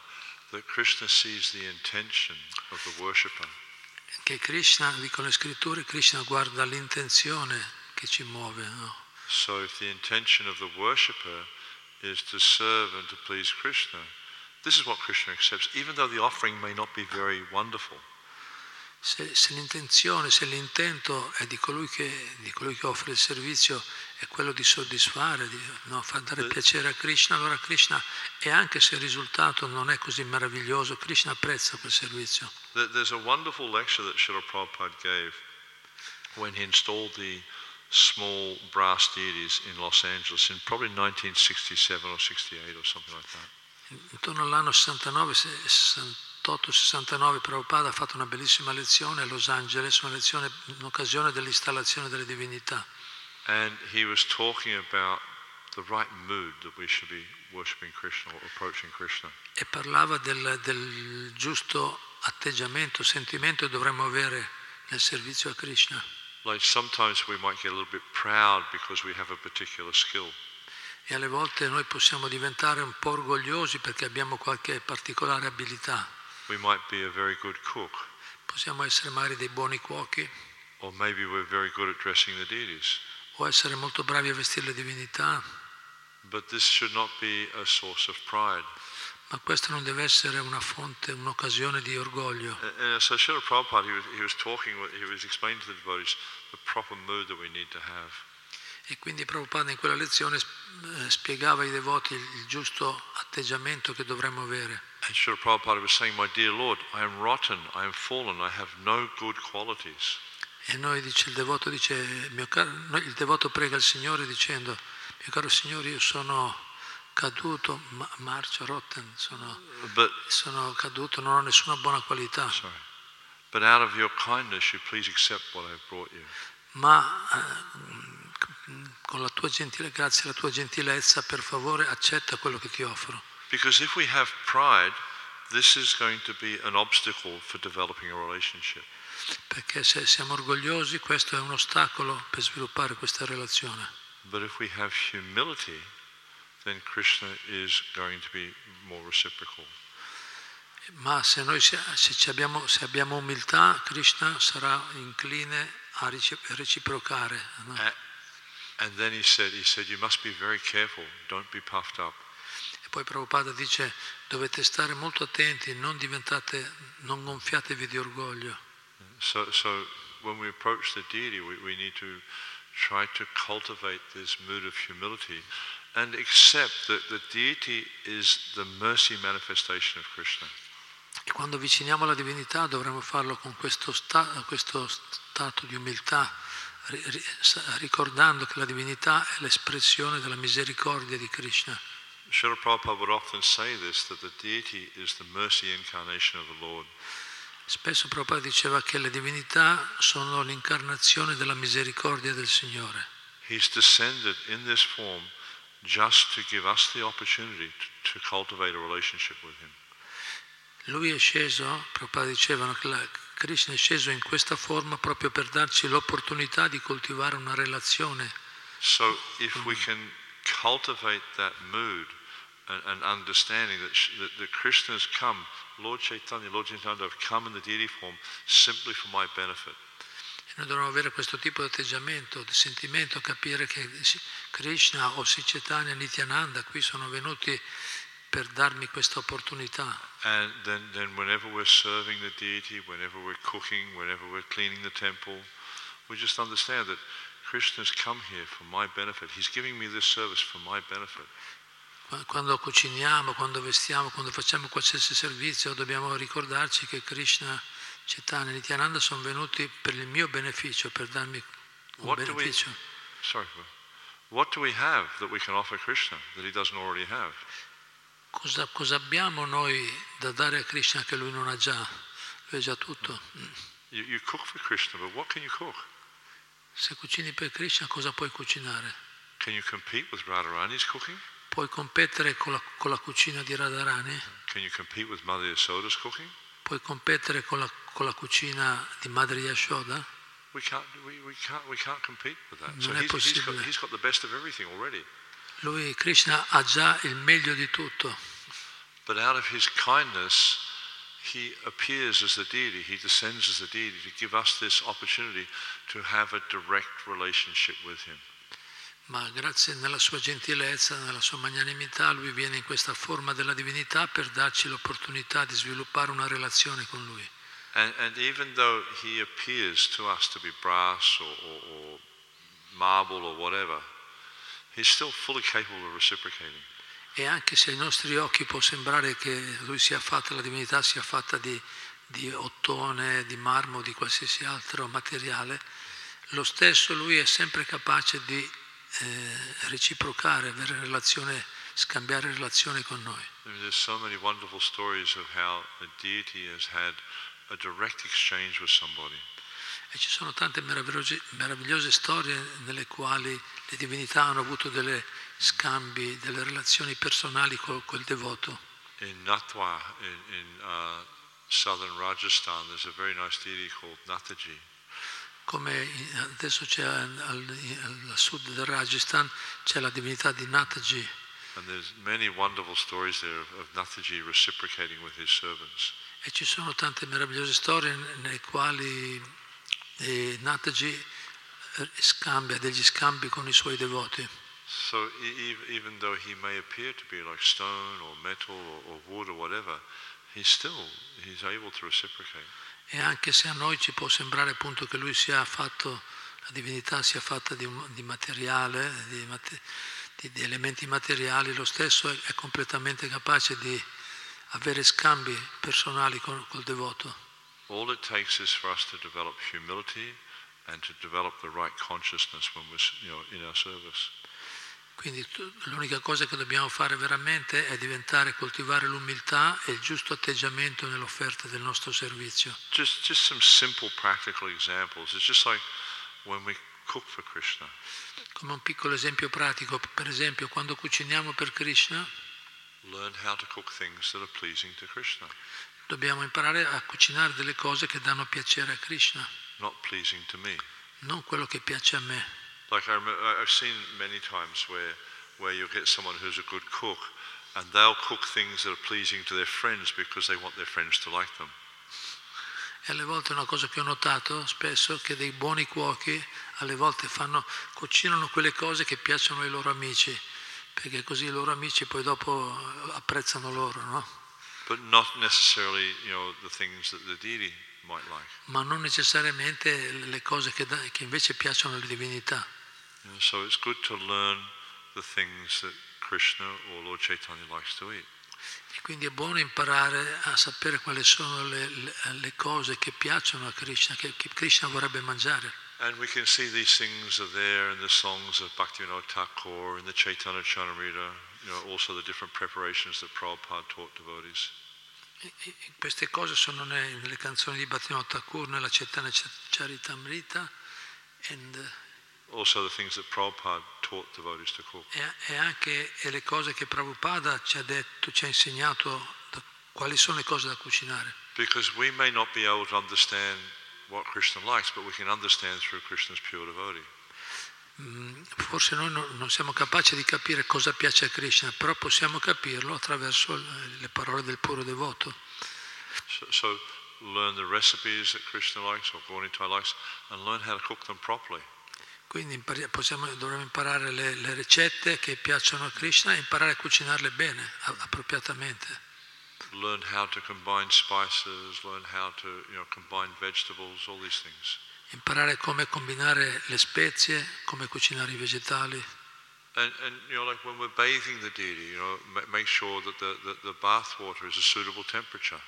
that Krishna sees the intention of the worshipper. Che Krishna, dicono le scritture, Krishna guarda l'intenzione che ci muove, no? So if the intention of the worshipper is to serve and to please Krishna, this is what Krishna accepts, even though the offering may not be very wonderful. Se, se l'intenzione, se l'intento è di colui che, di colui che offre il servizio è quello di soddisfare, di, no, far dare piacere a Krishna, allora Krishna, e anche se il risultato non è così meraviglioso, Krishna apprezza quel servizio. There's a wonderful lecture that Srila Prabhupada gave when he installed the small brass deities in Los Angeles in probably nineteen sixty-seven or sixty-eight or something like that. Intorno all'anno sessantanove sessantanove Prabhupada ha fatto una bellissima lezione a Los Angeles, una lezione in occasione dell'installazione delle divinità. And he was talking about the right mood that we should be worshiping Krishna or approaching Krishna. E parlava del, del giusto atteggiamento, sentimento che dovremmo avere nel servizio a Krishna. Like sometimes we might get a little bit proud because we have a particular skill. E alle volte noi possiamo diventare un po' orgogliosi perché abbiamo qualche particolare abilità. We might be a very good cook. Possiamo essere magari dei buoni cuochi. Or maybe we're very good at dressing the deities. O essere molto bravi a vestire le divinità. But this should not be a source of pride. Ma questo non deve essere una fonte, un'occasione di orgoglio. And so Srila Prabhupada, he was, he was talking, he was explaining to the devotees the proper mood that we need to have. E quindi Prabhupada in quella lezione spiegava ai devoti il giusto atteggiamento che dovremmo avere. And Srila Prabhupada was saying, "My dear Lord, I am rotten, I am fallen, I have no good qualities." E noi dice il devoto dice mio caro, noi, il devoto prega il Signore dicendo mio caro Signore io sono caduto, ma, marcio, rotten, sono, but, sono caduto, non ho nessuna buona qualità. Sorry. But out of your kindness you please accept what I have brought you. Ma uh, con la tua gentile grazia e la tua gentilezza, per favore accetta quello che ti offro. Because if we have pride, this is going to be an obstacle for developing a relationship. Perché se siamo orgogliosi, questo è un ostacolo per sviluppare questa relazione. But if we have humility, then Krishna is going to be more reciprocal. Ma se noi se, se abbiamo se abbiamo umiltà, Krishna sarà incline a reciprocare. No? And, and then he said, he said, you must be very careful. Don't be puffed up. E poi Prabhupada dice, dovete stare molto attenti, non diventate, non gonfiatevi di orgoglio. So, so when we approach the deity, we, we need to try to cultivate this mood of humility and accept that the deity is the mercy manifestation of Krishna. E quando avviciniamo la divinità dovremo farlo con questo, sta, questo stato di umiltà, ricordando che la divinità è l'espressione della misericordia di Krishna. Srila Prabhupada would often say this, that the deity is the mercy incarnation of the Lord. Spesso Prabhupada diceva che le divinità sono l'incarnazione della misericordia del Signore. He's descended in this form just to give us the opportunity to, to cultivate a relationship with him. Lui è sceso, Prabhupada diceva che la, Krishna è sceso in questa forma proprio per darci l'opportunità di coltivare una relazione. So if we can cultivate that mood and, and understanding that, that, that Krishna has come, Lord Chaitanya, Lord Chaitanya have come in the deity form simply for my benefit. E noi dovremmo avere questo tipo di atteggiamento, di sentimento, capire che Krishna o Sri Chaitanya Nityananda qui sono venuti per darmi questa opportunità. And then, then whenever we're serving the deity, whenever we're cooking, whenever we're cleaning the temple, we just understand that Krishna's come here for my benefit. He's giving me this service for my benefit. Quando cuciniamo, quando vestiamo, quando facciamo qualsiasi servizio, dobbiamo ricordarci che Krishna, Chaitanya e Nityananda sono venuti per il mio beneficio, per darmi un what beneficio. Do we, sorry, what do we have that we can offer Krishna that he doesn't already have? Cosa, cosa abbiamo noi da dare a Krishna che lui non ha già? Lui ha già tutto. You, you cook for Krishna, but what can you cook? Se cucini per Krishna, cosa puoi cucinare? Can you compete with Radharani's cooking? Puoi competere con la, con la cucina di Radharani? Can you compete with Mother Yashoda's cooking? Puoi competere con la, con la cucina di Madre Yashoda? We can't, we, we can't, we can't compete with that. Non so è he's, possibile. He's got, he's got the best of everything already. Lui, Krishna, ha già il meglio di tutto. But out of his kindness, he appears as the deity. He descends as the deity to give us this opportunity to have a direct relationship with him. Ma grazie nella sua gentilezza, nella sua magnanimità, lui viene in questa forma della divinità per darci l'opportunità di sviluppare una relazione con lui. And, and even though he appears to us to be brass or, or, or marble or whatever, he's still fully capable of reciprocating. E anche se ai nostri occhi può sembrare che lui sia fatta, la divinità sia fatta di, di ottone, di marmo, di qualsiasi altro materiale, lo stesso lui è sempre capace di Eh, reciprocare, avere relazione, scambiare relazioni con noi. There's so many wonderful stories of how a deity has had a direct exchange with somebody. E ci sono tante meravigliose, meravigliose storie nelle quali le divinità hanno avuto delle scambi, delle relazioni personali col, col devoto. In Natwa, in, in uh, southern Rajasthan, there's a very nice deity called Nataji. Come adesso c'è al, al, al sud del Rajasthan c'è la divinità di Nataji. And there's many wonderful stories there of, of Nataji reciprocating with his servants. E ci sono tante meravigliose storie nelle quali eh, Nataji scambia degli scambi con i suoi devoti. So even though he may appear to be like stone or metal or, or wood or whatever, he's still he's able to reciprocate. E anche se a noi ci può sembrare appunto che lui sia fatto, la divinità sia fatta di, di materiale, di, mate, di, di elementi materiali, lo stesso è, è completamente capace di avere scambi personali con, col devoto. All it takes is for us to develop humility and to develop the right consciousness when we're, you know, in our service. Quindi l'unica cosa che dobbiamo fare veramente è diventare, coltivare l'umiltà e il giusto atteggiamento nell'offerta del nostro servizio. Just, just some simple practical examples. It's just like when we cook for Krishna. Come un piccolo esempio pratico, per esempio, quando cuciniamo per Krishna, learn how to cook things that are pleasing to Krishna. Dobbiamo imparare a cucinare delle cose che danno piacere a Krishna. Not pleasing to me. Non quello che piace a me. Like I remember, I've seen many times where where you get someone who's a good cook and they'll cook things that are pleasing to their friends because they want their friends to like them. E alle volte una cosa che ho notato spesso, che dei buoni cuochi alle volte fanno, cucinano quelle cose che piacciono ai loro amici, perché così i loro amici poi dopo apprezzano loro, no? But not necessarily, you know, the things that the deity might like. Ma non necessariamente le cose che, da, che invece piacciono alle divinità. And so it's good to learn the things that Krishna or Lord Chaitanya likes to eat. E quindi è buono imparare a sapere quali sono le, le, le cose che piacciono a Krishna, che, che Krishna vorrebbe mangiare. And we can see these things are there in the songs of Bhaktivinoda Thakur, in the Chaitanya Charitamrita. You know, also the different preparations that Prabhupada taught devotees. Queste cose sono nelle canzoni di Bhaktivinoda Thakur, nella Chaitanya Charitamrita, and also the things that Prabhupada taught devotees to cook. E anche e le cose che Prabhupada ci ha detto, ci ha insegnato da, quali sono le cose da cucinare. Because we may not be able to understand what Krishna likes, but we can understand through Krishna's pure devotee. Forse noi non siamo capaci di capire cosa piace a Krishna, però possiamo capirlo attraverso le parole del puro devoto. So, so learn the recipes that Krishna likes or Gaura-Nitai likes and learn how to cook them properly. Quindi impari- possiamo, dovremmo imparare le, le ricette che piacciono a Krishna e imparare a cucinarle bene, a- appropriatamente. Learn how to combine spices, learn how to, you know, combine vegetables, all these things. Imparare come combinare le spezie, come cucinare i vegetali. And, and you know, like when we're bathing the deity, you know, make sure that the, the, the bath water is a suitable temperature.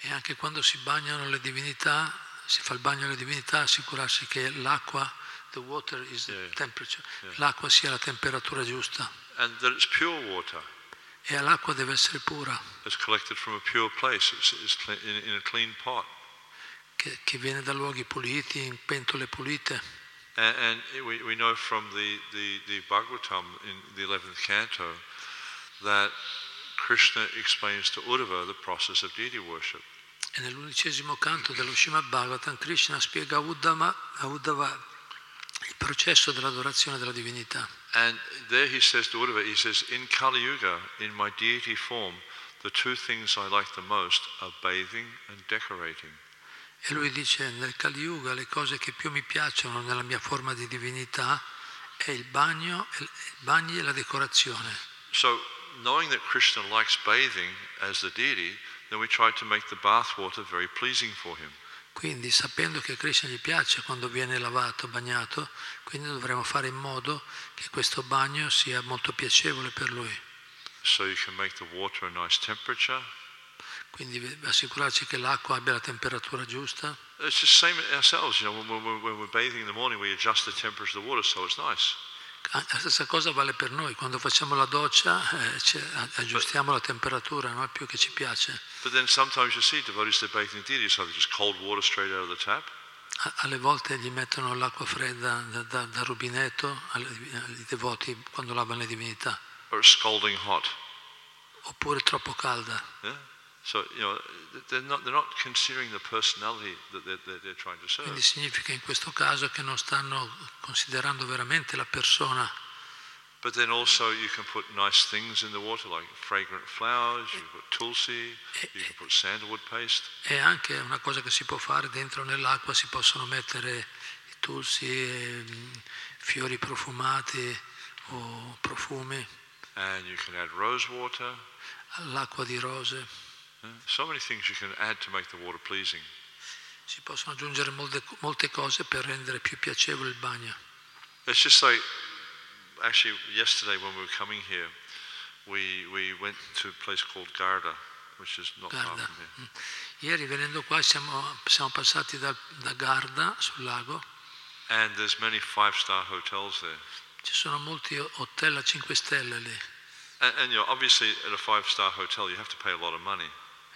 E anche quando si bagnano le divinità, si fa il bagno alle divinità, assicurarsi che l'acqua, the water is the yeah. temperature, yeah. l'acqua sia la temperatura giusta. And that it's pure water. E l'acqua deve essere pura. It's collected from a pure place. It's, it's in, in a clean pot. Che viene da luoghi puliti, in pentole pulite. And, and we, we know from the, the, the Bhagavatam in the eleventh canto that Krishna explains to Uddhava the process of deity worship. E nell'undicesimo canto dello Shrimad-Bhagavatam Krishna spiega a Uddhava, a Uddhava il processo dell'adorazione della divinità. And there he says to Uddhava, he says, in Kali Yuga, in my deity form, the two things I like the most are bathing and decorating. E lui dice, nel Kali Yuga le cose che più mi piacciono nella mia forma di divinità è il bagno, il bagno e la decorazione. So, knowing that Krishna likes bathing as the deity, then we try to make the bath water very pleasing for him. Quindi, sapendo che Krishna gli piace quando viene lavato, bagnato, quindi dovremo fare in modo che questo bagno sia molto piacevole per lui. So you can make the water a nice temperature. Quindi assicurarci che l'acqua abbia la temperatura giusta. It's the same ourselves, you know, when we're, when we're bathing in the morning, we adjust the temperature of the water so it's nice. La stessa cosa vale per noi, quando facciamo la doccia eh, aggiustiamo la temperatura, no? Più che ci piace. But then sometimes you see devotees that bathe in deity, so they just cold water straight out of the tap. Alle volte gli mettono l'acqua fredda da, da, da rubinetto ai devoti quando lavano le divinità. Or scalding hot. Oppure troppo calda. Yeah? So, you know, they're not, they're not considering the personality that they're, that they're trying to serve. Quindi significa in questo caso che non stanno considerando veramente la persona. But then also you can put nice things in the water, like fragrant flowers, you can put tulsi, you can put sandalwood paste. E anche una cosa che si può fare dentro nell'acqua, si possono mettere i tulsi, fiori profumati o profumi. And you can add rose water. All'acqua di rose. So many things you can add to make the water pleasing. Si possono aggiungere molte, molte cose per rendere più piacevole il bagno. It's just like, actually, yesterday when we were coming here, we we went to a place called Garda, which is not Garda. Far from here. Ieri venendo qua siamo siamo passati da, da Garda sul lago. And there's many five-star hotels there. Ci sono molti hotel a cinque stelle lì. And, and you know, obviously at a five-star hotel you have to pay a lot of money.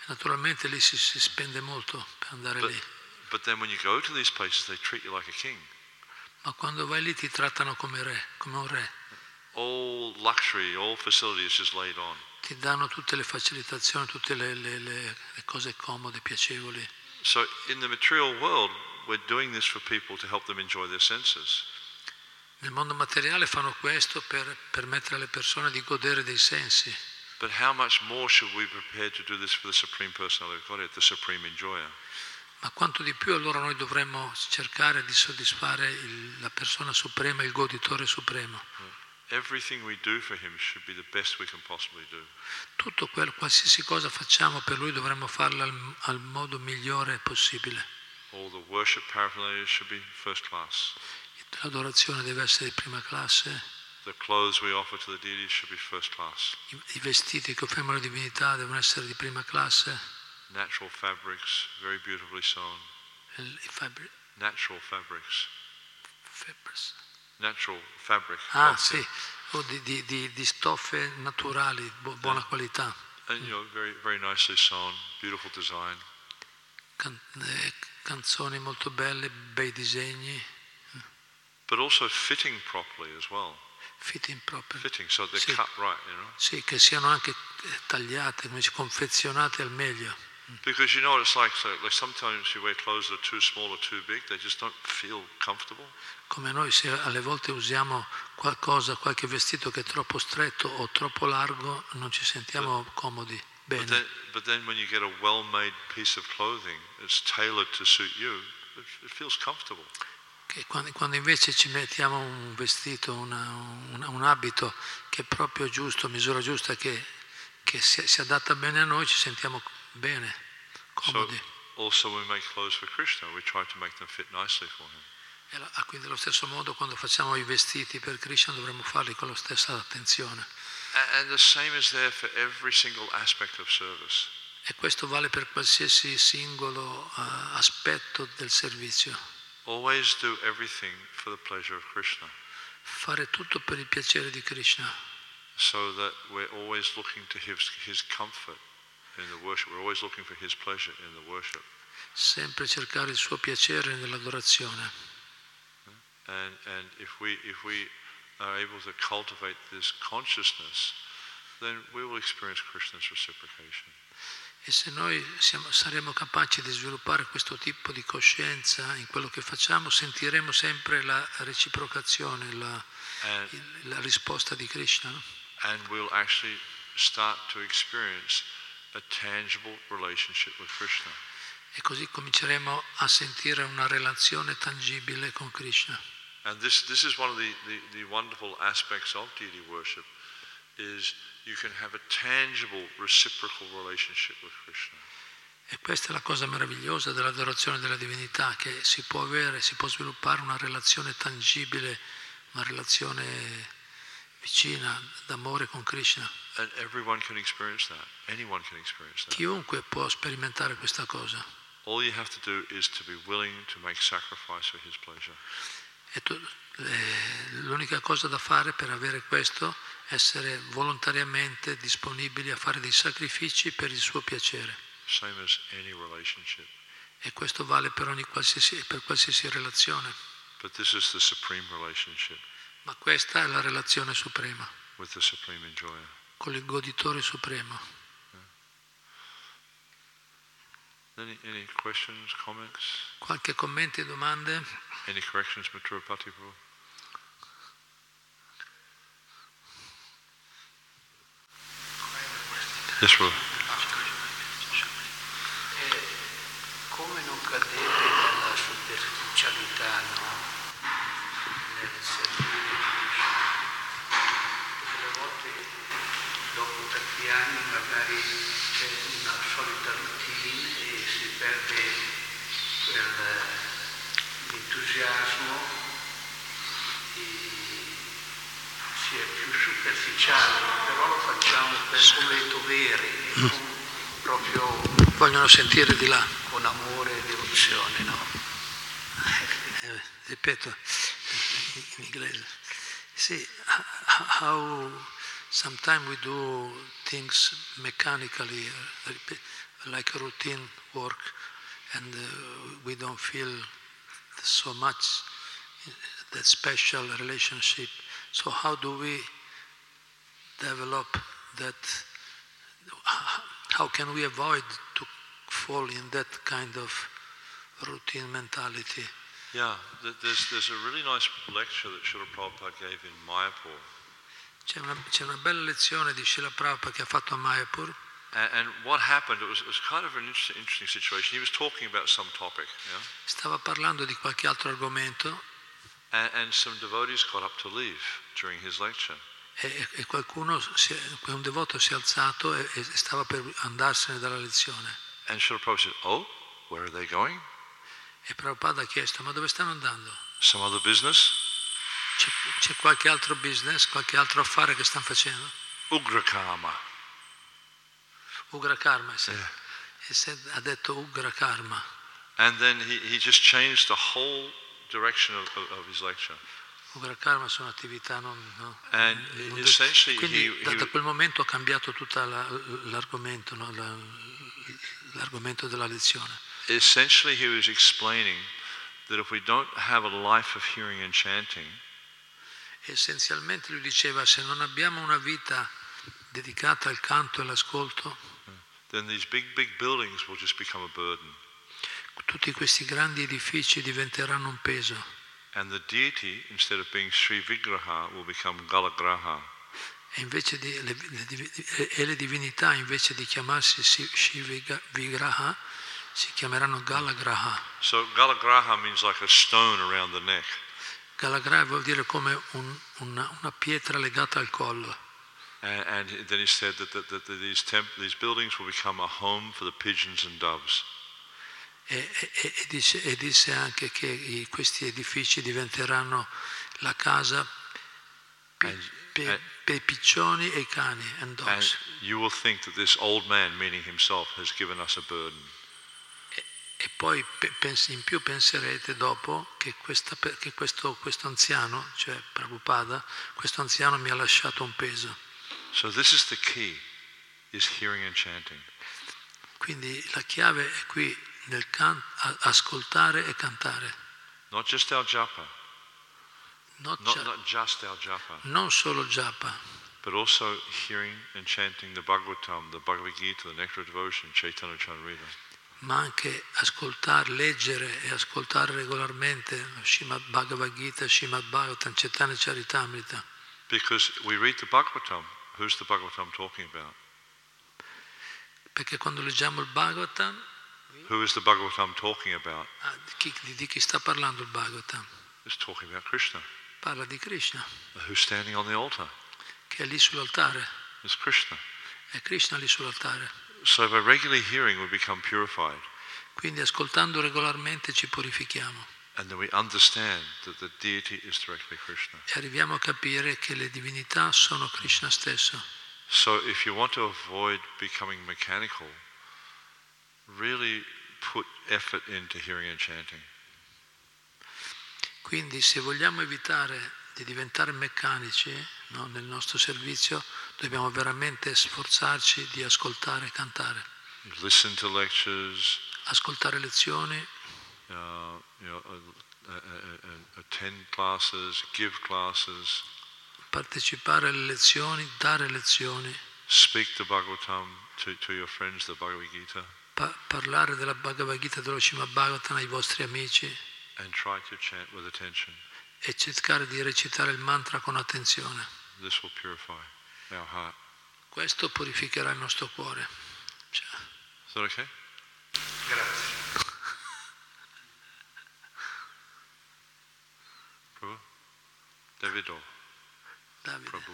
Naturalmente lì si, si spende molto per andare but, lì. But then when you go to these places, they treat you like a king. ma quando vai lì ti trattano come re, come un re. All luxury, all facilities is laid on. Ti danno tutte le facilitazioni, tutte le, le, le cose comode, piacevoli. So in the material world we're doing this for people to help them enjoy their senses. Nel mondo materiale fanno questo per permettere alle persone di godere dei sensi. But how much more should we be prepared to do this for the Supreme Personality of Godhead, the Supreme Enjoyer? Ma quanto di più allora noi dovremmo cercare di soddisfare il, la persona suprema, il goditore supremo. Everything we do for him should be the best we can possibly do. Tutto quello, qualsiasi cosa facciamo per lui dovremmo farla al, al modo migliore possibile. All the worship paraphernalia should be first class. L'adorazione deve essere di prima classe. The clothes we offer to the deity should be first class. I, i vestiti che offriamo alla divinità devono essere di prima classe. Natural fabrics, very beautifully sewn. Fabri- Natural fabrics. Fabrics. Natural fabric. Ah, clothing. Sì, o oh, di, di, di, di stoffe naturali, bu- buona and, qualità. And you know, very, very nicely sewn, beautiful design. Can- eh, canzoni molto belle, bei disegni. But also fitting properly as well. Fitting properly. Fitting, so they're sì. Cut right, you know. Sì, che siano anche tagliate, come si confezionate al meglio. Because you know what it's like, so like sometimes you wear clothes that are too small or too big, they just don't feel comfortable. Come noi se alle volte usiamo qualcosa, qualche vestito che è troppo stretto o troppo largo, non ci sentiamo but, comodi bene. But then, but then when you get a well-made piece of clothing, it's tailored to suit you, it, it feels comfortable. Che quando, quando invece ci mettiamo un vestito, una, un, un abito che è proprio giusto, misura giusta, che, che si, si adatta bene a noi, ci sentiamo bene, comodi. So, also we make clothes for Krishna, we try to make them fit nicely for him. E la, quindi allo stesso modo quando facciamo i vestiti per Krishna dovremmo farli con la stessa attenzione. And the same is there for every single aspect of service. E questo vale per qualsiasi singolo uh, aspetto del servizio. Always do everything for the pleasure of Krishna. Fare tutto per il piacere di Krishna. So that we're always looking to his, his comfort in the worship. We're always looking for his pleasure in the worship. Sempre cercare il suo piacere nell'adorazione. And and if we if we are able to cultivate this consciousness, then we will experience Krishna's reciprocation. E se noi siamo, saremo capaci di sviluppare questo tipo di coscienza in quello che facciamo, sentiremo sempre la reciprocazione, la, and, il, la risposta di Krishna. And we'll actually start to experience a tangible relationship with Krishna. E così cominceremo a sentire una relazione tangibile con Krishna. And this, this is one of the, the, the wonderful aspects of deity worship. Is you can have a tangible reciprocal relationship with Krishna. E questa è la cosa meravigliosa dell'adorazione della divinità, che si può avere, si può sviluppare una relazione tangibile, una relazione vicina d'amore con Krishna. And everyone can experience that. Anyone can experience that. Chiunque può sperimentare questa cosa. All you have to do is to be willing to make sacrifice for his pleasure. E tu, eh, l'unica cosa da fare per avere questo è essere volontariamente disponibili a fare dei sacrifici per il suo piacere. Same as any relationship. E questo vale per ogni qualsiasi, per qualsiasi relazione. But this is the supreme relationship. Ma questa è la relazione suprema. With the supreme enjoyer. Con il goditore supremo. Yeah. Any, any questions, comments? Qualche commento e domande? Any corrections, Mathura Patipur? Yes, Lord. Come non cadere nella superficialità, no? Nel servire Krishna. Perché le volte dopo tanti anni magari c'è una solita routine e si perde quell'entusiasmo e si è più superficiale. Facciamo per come dovere, mm. proprio vogliono sentire di là con amore e devozione, no? Eh, ripeto in inglese. See how sometimes we do things mechanically, like routine work, and we don't feel so much that special relationship. So how do we develop that? How can we avoid to fall in that kind of routine mentality? Yeah, there's, there's a really nice lecture that Srila Prabhupada gave in Mayapur. C'è una, c'è una bella lezione di Srila Prabhupada che ha fatto a Mayapur. And, and what happened, it was, it was kind of an interesting, interesting situation. He was talking about some topic. Yeah? Stava parlando di qualche altro argomento. And, and some devotees got up to leave during his lecture. E, e qualcuno, si, un devoto si è alzato e, e stava per andarsene dalla lezione. And Srila Prabhupada said, oh, where are they going? E Prabhupada ha chiesto, ma dove stanno andando? Some other business? C'è, c'è qualche altro business, qualche altro affare che stanno facendo? Ugrakarma. Ugrakarma, sì. Yeah. He said, ha detto Ugrakarma. And then he, he just changed the whole direction of, of, of his lecture. Ugrakarma sono attività non... no, and non essentially quindi he, da, da quel momento ha cambiato tutto la, l'argomento, no, la, l'argomento della lezione. Essentially he was explaining that if we don't have a life of hearing and chanting, essenzialmente lui diceva, se non abbiamo una vita dedicata al canto e all'ascolto, then these big big buildings will just become a burden. Tutti questi grandi edifici diventeranno un peso. And the deity, instead of being Sri Vigraha, will become Galagraha. E invece di, le, le, e le divinità, invece di chiamarsi Sri Vigraha, si chiameranno Galagraha. So Galagraha means like a stone around the neck. Galagraha vuol dire come un, una, una pietra legata al collo. And, and then he said that, that, that, that these, temp, these buildings will become a home for the pigeons and doves. E, e, e, dice, e disse anche che i, questi edifici diventeranno la casa per i pe, pe piccioni e i cani. And dogs. And you will think that this old man, meaning himself, has given us a burden. E, e poi pe, pens, in più penserete dopo che, questa, che questo, questo anziano, cioè Prabhupada, questo anziano mi ha lasciato un peso. So this is the key, is hearing and chanting. Quindi la chiave è qui. Nel can- ascoltare e cantare. Not just our japa. Not, not, ja- not just our japa. Non solo japa. But also hearing and chanting the Bhagavatam, the Bhagavad Gita, the Nectar of Devotion, Chaitanya Charitamrita. Ma anche ascoltare, leggere e ascoltare regolarmente Shrimad-Bhagavad Gita, Shrimad-Bhagavatam, Chaitanya Charitamrita. Because we read the Bhagavatam, who's the Bhagavatam talking about? Perché quando leggiamo il Bhagavatam, who is the Bhagavatam talking about? Ah, di, chi, di chi sta parlando il Bhagavatam? It's talking about Krishna. Parla di Krishna. Who's standing on the altar? Che è lì sull'altare. It's Krishna. È Krishna lì sull'altare. So by regularly hearing we become purified. Quindi ascoltando regolarmente ci purifichiamo. And then we understand that the deity is directly Krishna. E arriviamo a capire che le divinità sono Krishna stesso. So if you want to avoid becoming mechanical, really put effort into hearing and chanting. Quindi se vogliamo evitare di diventare meccanici, no, nel nostro servizio, dobbiamo veramente sforzarci di ascoltare e cantare. Listen to lectures. Ascoltare lezioni. Uh, you know, uh, uh, uh, attend classes, give classes. Partecipare alle lezioni, dare lezioni. Speak the Bhagavatam to, to your friends, the Bhagavad Gita. Pa- parlare della Bhagavad Gita, dello Shrimad Bhagavatam ai vostri amici. And try to chant with attention. E cercare di recitare il mantra con attenzione. This will purify our heart. Questo purificherà il nostro cuore. Cioè. Is that okay? Grazie. Prabhu? Davido. Davide. Prabhu.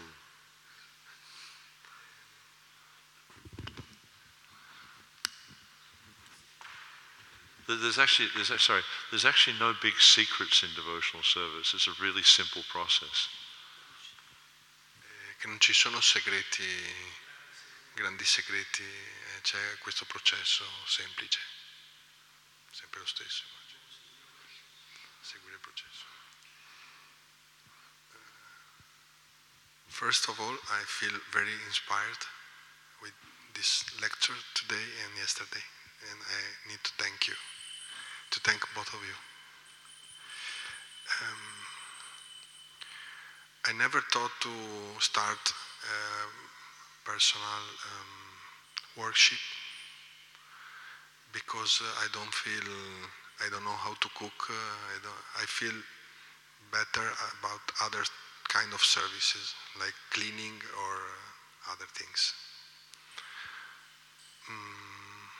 There's actually, there's, sorry, there's actually no big secrets in devotional service. It's a really simple process. Che non ci sono segreti, grandi segreti. C'è questo processo semplice, sempre lo stesso. Seguire il processo. First of all, I feel very inspired with this lecture today and yesterday, and I need to thank you. To thank both of you. Um, I never thought to start a personal um, workshop because I don't feel, I don't know how to cook. I, don't, I feel better about other kind of services like cleaning or other things. Um,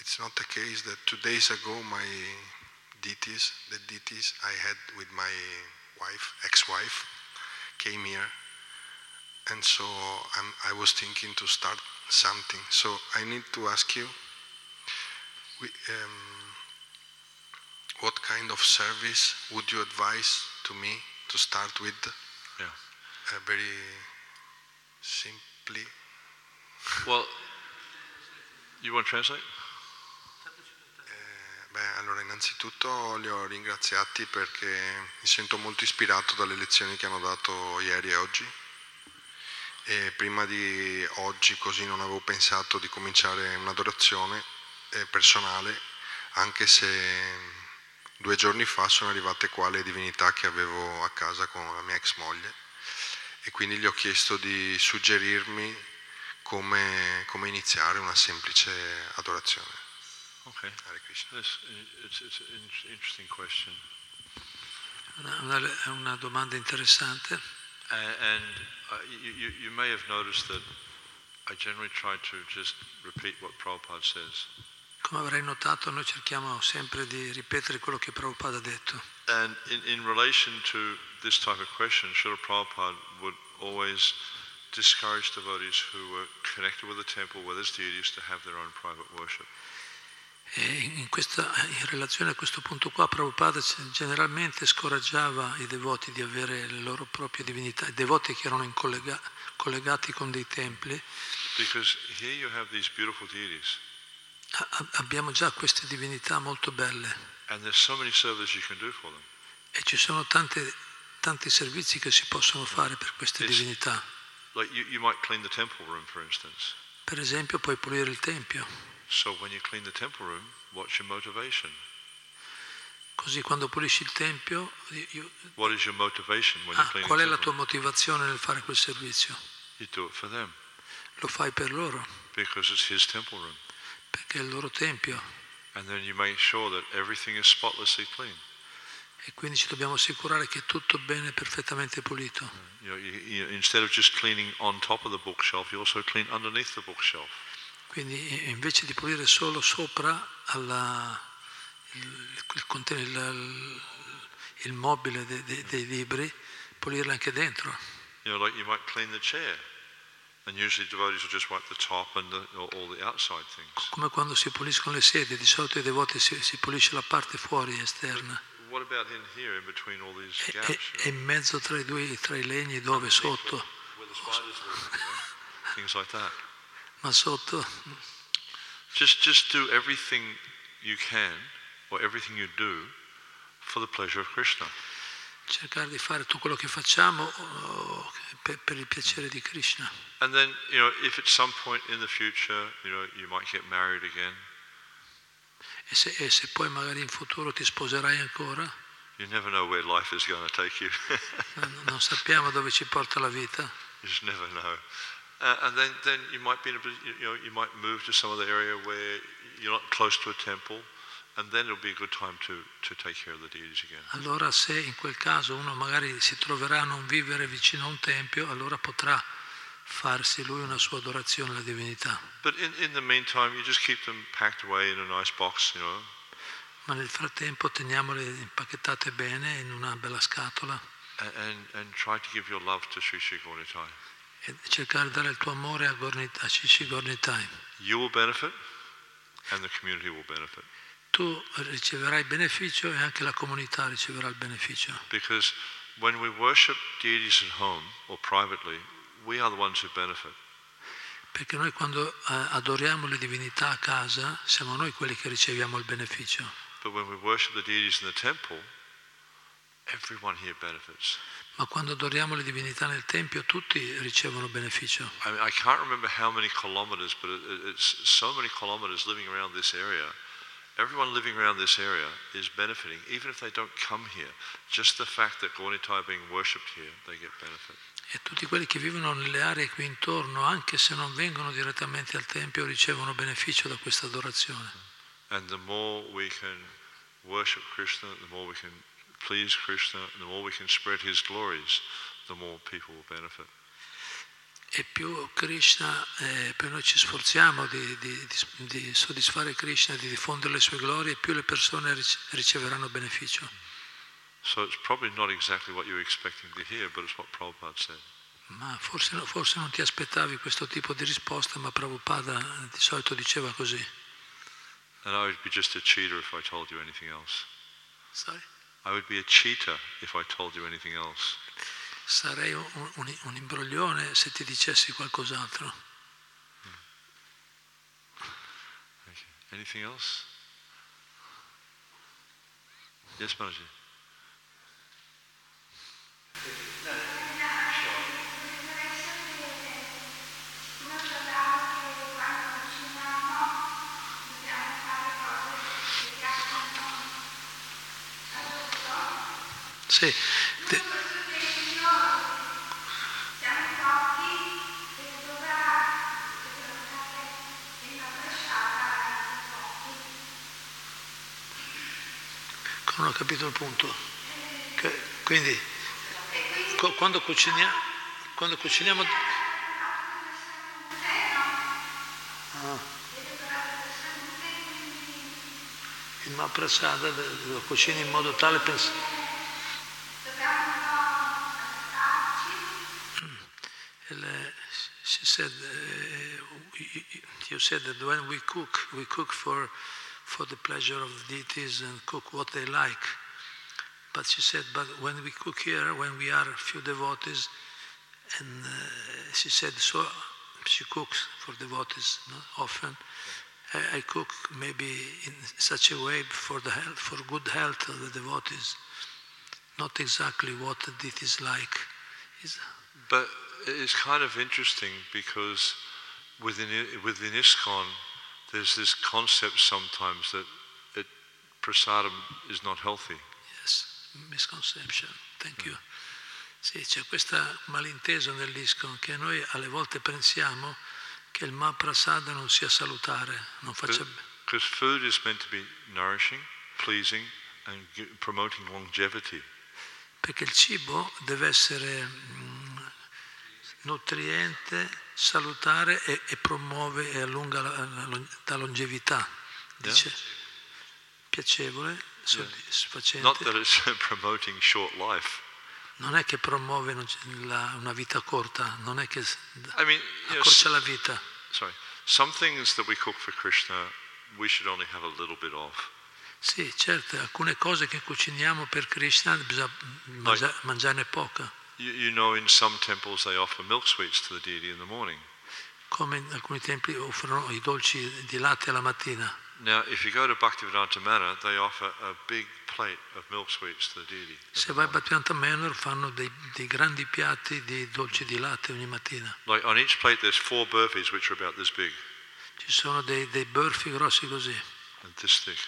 it's not the case that two days ago my deities, the deities I had with my wife, ex-wife, came here, and so I'm, I was thinking to start something. So I need to ask you, we, um, what kind of service would you advise to me to start with? Yeah. Uh, very simply. Well, you want to translate? Allora, innanzitutto li ho ringraziati perché mi sento molto ispirato dalle lezioni che hanno dato ieri e oggi. E prima di oggi così non avevo pensato di cominciare un'adorazione personale, anche se due giorni fa sono arrivate qua le divinità che avevo a casa con la mia ex moglie, e quindi gli ho chiesto di suggerirmi come, come iniziare una semplice adorazione. Okay. Hare Krishna. This, it's, it's an interesting question. Una, una, una domanda interessante. And, and uh, you, you may have noticed that I generally try to just repeat what Prabhupada says. Come avrai notato, noi cerchiamo sempre di ripetere quello che Prabhupada ha detto. And in, in relation to this type of question, Srila Prabhupada would always discourage devotees who were connected with the temple with his deities to have their own private worship. E in, questa, in relazione a questo punto qua, Prabhupada generalmente scoraggiava i devoti di avere le loro proprie divinità, i devoti che erano in collega, collegati con dei templi. Because here you have these beautiful deities. A, abbiamo già queste divinità molto belle. And there's so many services you can do for them. E ci sono tante, tanti servizi che si possono fare per queste It's, divinità. Like you, you might clean the temple room, for instance. Per esempio, puoi pulire il tempio. So when you clean the temple room, what's your motivation? Così quando pulisci il tempio, io... What is your motivation when ah, you clean the temple? Qual è la tua motivazione nel fare quel servizio? You do it for them. Lo fai per loro. Because it's his temple room. Perché è il loro tempio. And then you make sure that everything is spotlessly clean. E quindi ci dobbiamo assicurare che è tutto bene, perfettamente pulito. You know, you, you, instead of just cleaning on top of the bookshelf, you also clean underneath the bookshelf. Quindi invece di pulire solo sopra alla, il, il, il, il mobile de, de, dei libri, pulirla anche dentro. You know, like you might clean the chair, and usually devotees will just wipe the top and the, or all the outside things. Come quando si puliscono le sedie, di solito i devoti si, si pulisce la parte fuori esterna. What about in here, in between all these gaps? E, e in mezzo tra i due, tra i legni, dove sotto. Where the spiders live, you know? Things like that. Ma sotto. Just, just do everything you can, or everything you do, for the pleasure of Krishna. Cercare di fare tutto quello che facciamo per, per il piacere di Krishna. And then, you know, if at some point in the future, you know, you might get married again. E se, e se poi magari in futuro ti sposerai ancora. You never know where life is going to take you. non, non sappiamo dove ci porta la vita. You just never know. Uh, and then, then you might be in a, you know, you might move to some other area where you're not close to a temple, and then it'll be a good time to, to take care of the deities again. Allora, se in quel caso uno magari si troverà a non vivere vicino a un tempio, allora potrà farsi lui una sua adorazione alla divinità. But in, in the meantime, you just keep them packed away in a nice box, you know. Ma nel frattempo teniamole impacchettate bene in una bella scatola. And, and, and try to give your love to Sri Sri Gaura-Nitai. E cercare di dare il tuo amore a Sri Gaura-Nitai. You will benefit and the community will benefit. Tu riceverai beneficio e anche la comunità riceverà il beneficio. Because when we worship deities at home or privately, we are the ones who benefit. Perché noi quando adoriamo le divinità a casa, siamo noi quelli che riceviamo il beneficio. But when we worship the deities in the temple, everyone here benefits. Ma quando adoriamo le divinità nel tempio tutti ricevono beneficio. I mean, I can't remember how many kilometers, but it's so many kilometers living around this area, everyone living around this area is benefiting, even if they don't come here. Just the fact that Gaura-Nitai being worshipped here, they get benefit. E tutti quelli che vivono nelle aree qui intorno, anche se non vengono direttamente al tempio, ricevono beneficio da questa adorazione. And the more we can worship Krishna, the more we can please Krishna, the more we can spread his glories, the more people will benefit. E più Krishna, eh, più noi ci sforziamo di, di, di soddisfare Krishna, di diffondere le sue glorie, più le persone riceveranno beneficio. So it's probably not exactly what you were expecting to hear, but it's what Prabhupada said. Ma forse, forse non ti aspettavi questo tipo di risposta, ma Prabhupada di solito diceva così. And I would be just a cheater if I told you anything else. Sorry? I would be a cheater if I told you anything else. Sarei un, un, un imbroglione se ti dicessi qualcos'altro. Mm. Thank you. Anything else? Yes, Manaji. Sì. De- Non ho capito il punto. Che, quindi, co- quando cuciniamo, quando cuciniamo. Ah. Il Mahaprasada lo cucini in modo tale pens- il, she said, uh, you said that when we cook, we cook for. for the pleasure of the deities and cook what they like. But she said, but when we cook here, when we are a few devotees, and uh, she said, so she cooks for devotees, not often. I, I cook maybe in such a way for the health, for good health of the devotees, not exactly what the deities like. It's but it's kind of interesting because within within ISKCON, there's this concept sometimes that it, prasadam is not healthy. Yes, misconception. Thank you. Sì, c'è questo malinteso nell'ISKCON che noi alle volte pensiamo che il Mahaprasada non sia salutare, non faccia bene. Because food is meant to be nourishing, pleasing and promoting longevity. Perché il cibo deve essere mm, nutriente, salutare e, e promuove e allunga la, la, la longevità, dice, yeah. Piacevole, soddisfacente. Not that it's promoting short life. Non è che promuove la, una vita corta, non è che I mean, accorcia know, la vita. Sorry. Some things that we cook for Krishna, we should only have a little bit of. Sì, certo, alcune cose che cuciniamo per Krishna bisogna mangia, mangiarne poca. You, you know, in some temples they offer milk sweets to the deity in the morning. Come in alcuni templi offrono I dolci di latte alla mattina. Now, if you go to Bhaktivedanta Manor, they offer a big plate of milk sweets to the deity. Se vai a Bhaktivedanta Manor fanno dei, dei grandi piatti di dolci di latte ogni mattina. Like on each plate there's four burfis which are about this big. Ci sono dei dei burfi grossi così. And this thick.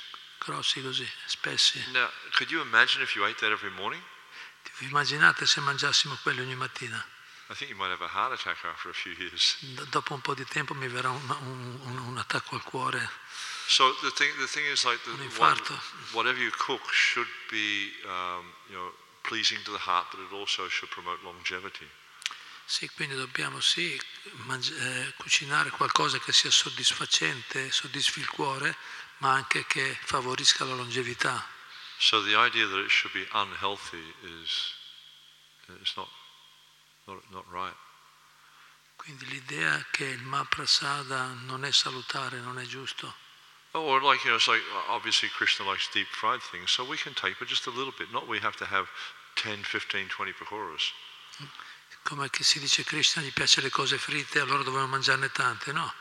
Grossi così, spessi. Now, could you imagine if you ate that every morning? Immaginate se mangiassimo quelli ogni mattina. I think you might have a heart attack after a few years. Dopo un po' di tempo mi verrà un, un, un, un attacco al cuore. So the thing, the thing is like the, un infarto. What, whatever you cook should be, um, you know, pleasing to the heart, but it also should promote longevity. Sì, quindi dobbiamo sì mangi- eh, cucinare qualcosa che sia soddisfacente, soddisfi il cuore, ma anche che favorisca la longevità. So the idea that it should be unhealthy is it's not not, not right. Quindi l'idea che il Mahaprasada non è salutare, non è giusto. Oh, or like you know, it's like obviously Krishna likes deep fried things, so we can take but just a little bit. Not we have to have ten, fifteen, twenty pakoras. Come che si dice Krishna gli piace le cose fritte, allora dobbiamo mangiarne tante, no?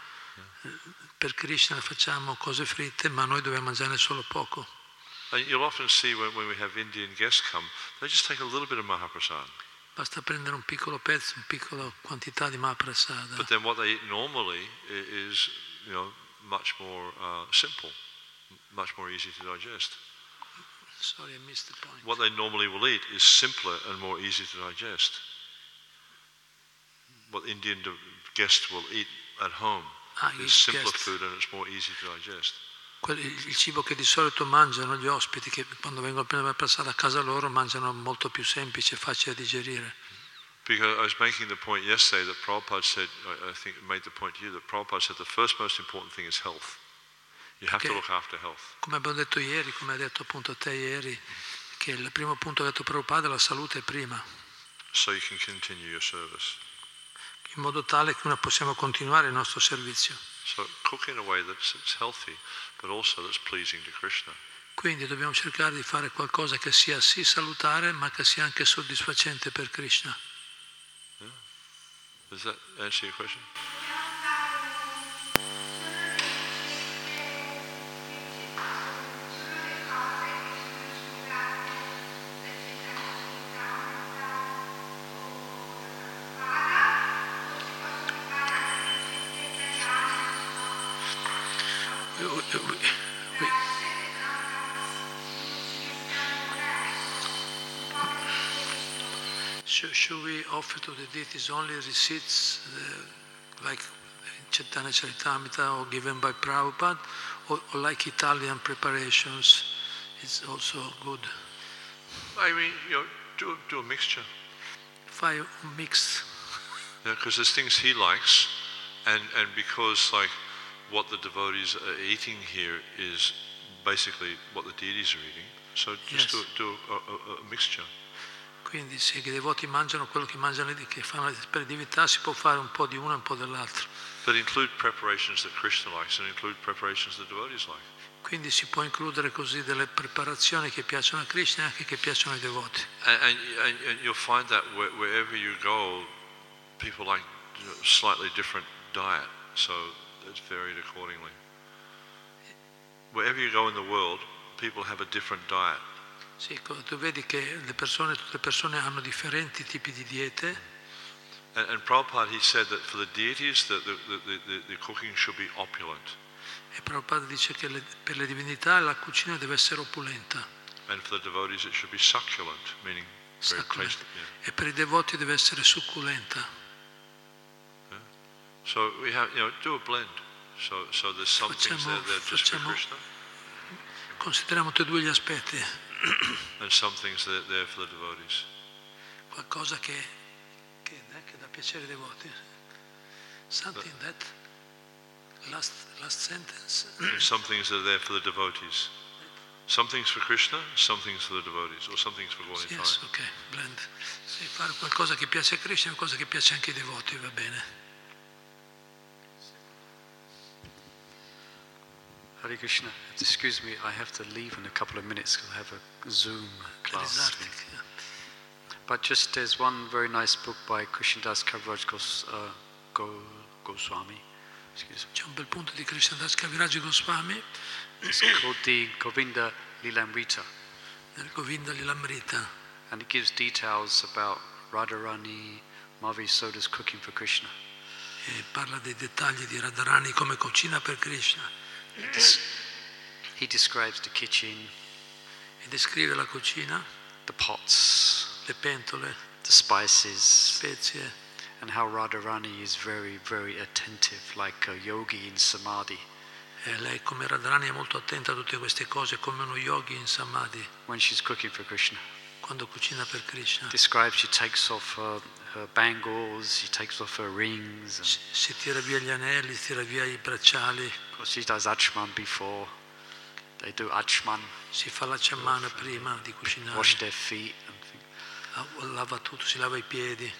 Yeah. Per Krishna facciamo cose fritte, ma noi dobbiamo mangiarne solo poco. And you'll often see when, when we have Indian guests come, they just take a little bit of Mahaprasada. Basta prendere un piccolo pezzo, un piccolo quantità di Mahaprasada. But then what they eat normally is, you know, much more uh, simple, much more easy to digest. Sorry, I missed the point. What they normally will eat is simpler and more easy to digest. What Indian guests will eat at home ah, is simpler guests. food and it's more easy to digest. Il cibo che di solito mangiano gli ospiti, che quando vengono prima passare a casa loro, mangiano molto più semplice e facile da digerire. Because I was making the point yesterday that Prabhupada said, I think I made the point to you, that Prabhupada said the first most important thing is health. You have to look after health. Come abbiamo detto ieri, come ha detto appunto te ieri, che il primo punto che ha detto Prabhupada è la salute prima. So you can continue your service. In modo tale che noi possiamo continuare il nostro servizio. So cook in a way that's it's healthy, but also that's pleasing to Krishna. Quindi dobbiamo cercare di fare qualcosa che sia sì salutare, ma che sia anche soddisfacente per Krishna. Yeah. Does that answer your question? Should we offer to the deities only receipts uh, like Chaitanya Charitamrita or given by Prabhupada, or, or like Italian preparations? It's also good. I mean, you know, do, do a mixture. If I mix. Yeah, because there's things he likes, and, and because like what the devotees are eating here is basically what the deities are eating. So just yes. do, do a, a, a mixture. Quindi se i devoti mangiano quello che mangiano e che fanno per divinità, si può fare un po' di uno e un po' dell'altro. But include preparations that Krishna likes and include preparations that devotees like. Quindi si può includere così delle preparazioni che piacciono a Krishna e anche che piacciono ai devoti. And, and, and you'll find that wherever you go, people like a slightly different diet, so it's varied accordingly. Wherever you go in the world, people have a different diet. Sì, tu vedi che le persone, tutte le persone hanno differenti tipi di diete. And, and Prabhupada he said that for the deities the the, the, the, the cooking should be opulent. E Prabhupada dice che le, per le divinità la cucina deve essere opulenta. And for the devotees it should be succulent, meaning very tasty. Yeah. E per i devoti deve essere succulenta. Yeah. So we have, you know, do a blend. So so there's some things there that are just for Krishna. Consideriamo tutti e due gli aspetti. And some things that are there for the devotees. Qualcosa che che, che dà piacere ai devoti. Something that, that last last sentence. And some things that are there for the devotees. Some things for Krishna, some things for the devotees, or some things for Gaura-Nitai. Yes, okay, blend. Se fare qualcosa che piace a Krishna e qualcosa che piace anche ai devoti, va bene. Hare Krishna, excuse me, I have to leave in a couple of minutes because I have a Zoom class. But just there's one very nice book by Krishnadas Kaviraj Gos, uh, Go, Goswami. Excuse me. C'è un bel punto di Krishnadas Kaviraj Goswami. It's called the Govinda Lilamrita. Nel Govinda Lilamrita. And it gives details about Radharani, Mahaprasade's cooking for Krishna. E parla dei dettagli di Radharani, come cucina per Krishna. He describes the kitchen. E descrive la cucina. The pots. Le pentole. The spices. Spezie. And how Radharani is very, very attentive, like a yogi in samadhi. E lei come Radharani è molto attenta a tutte queste cose, come uno yogi in samadhi. When she's cooking for Krishna. Quando cucina per Krishna. Describes she takes off her, her bangles, she takes off her rings. And si, si tira via gli anelli, si tira via i bracciali. She does achman before. They do achman. Si fa l'acciamana prima di cucinare. Wash their feet. And lava tutto, si lava i piedi.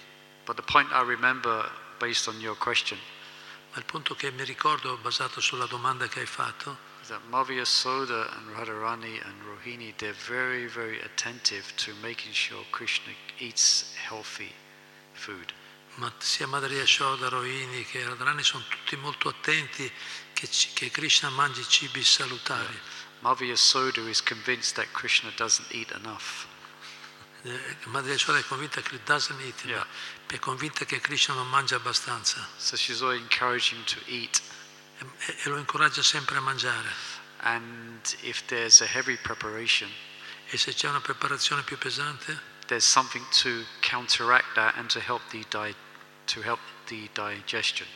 But the point I remember, based on your question. Ma il punto che mi ricordo, basato sulla domanda che hai fatto. That Mahaprasadev and Radharani and Rohini, they're very, very attentive to making sure Krishna eats healthy food. Ma sia Mahaprasadev, Rohini che Radharani sono tutti molto attenti che, che Krishna mangi cibi salutari. Yeah. Mahaprasadev is convinced that Krishna doesn't eat enough. Mahaprasadev è convinta che doesn't eat. Yeah. È convinta che Krishna non mangia abbastanza. So she's always encouraging him to eat. E lo incoraggia sempre a mangiare. And if there's a heavy preparation, e se c'è una preparazione più pesante, there's something to counteract that and to help the di- to help the digestion.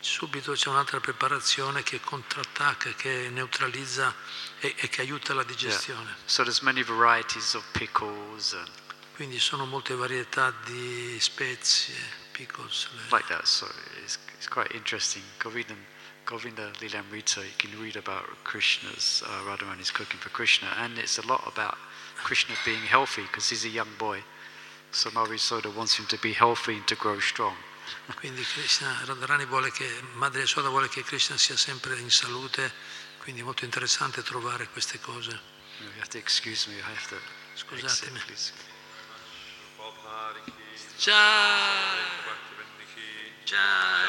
Subito c'è un'altra preparazione che contrattacca, che neutralizza e, e che aiuta la digestione. Yeah. So there's many varieties of pickles. And quindi sono molte varietà di spezie, pickles. Like that, so it's, it's quite interesting. Govinda, Govinda Lilamrita, you can read about Krishna's, uh, Radharani's cooking for Krishna, and it's a lot about Krishna being healthy because he's a young boy. So Madhurisoda wants him to be healthy and to grow strong. Quindi Krishna, Radharani vuole che Madhurisoda vuole che Krishna sia sempre in salute, quindi è molto interessante trovare queste cose. You have to excuse me, I have to. Scusatemi. Ciao. Ciao.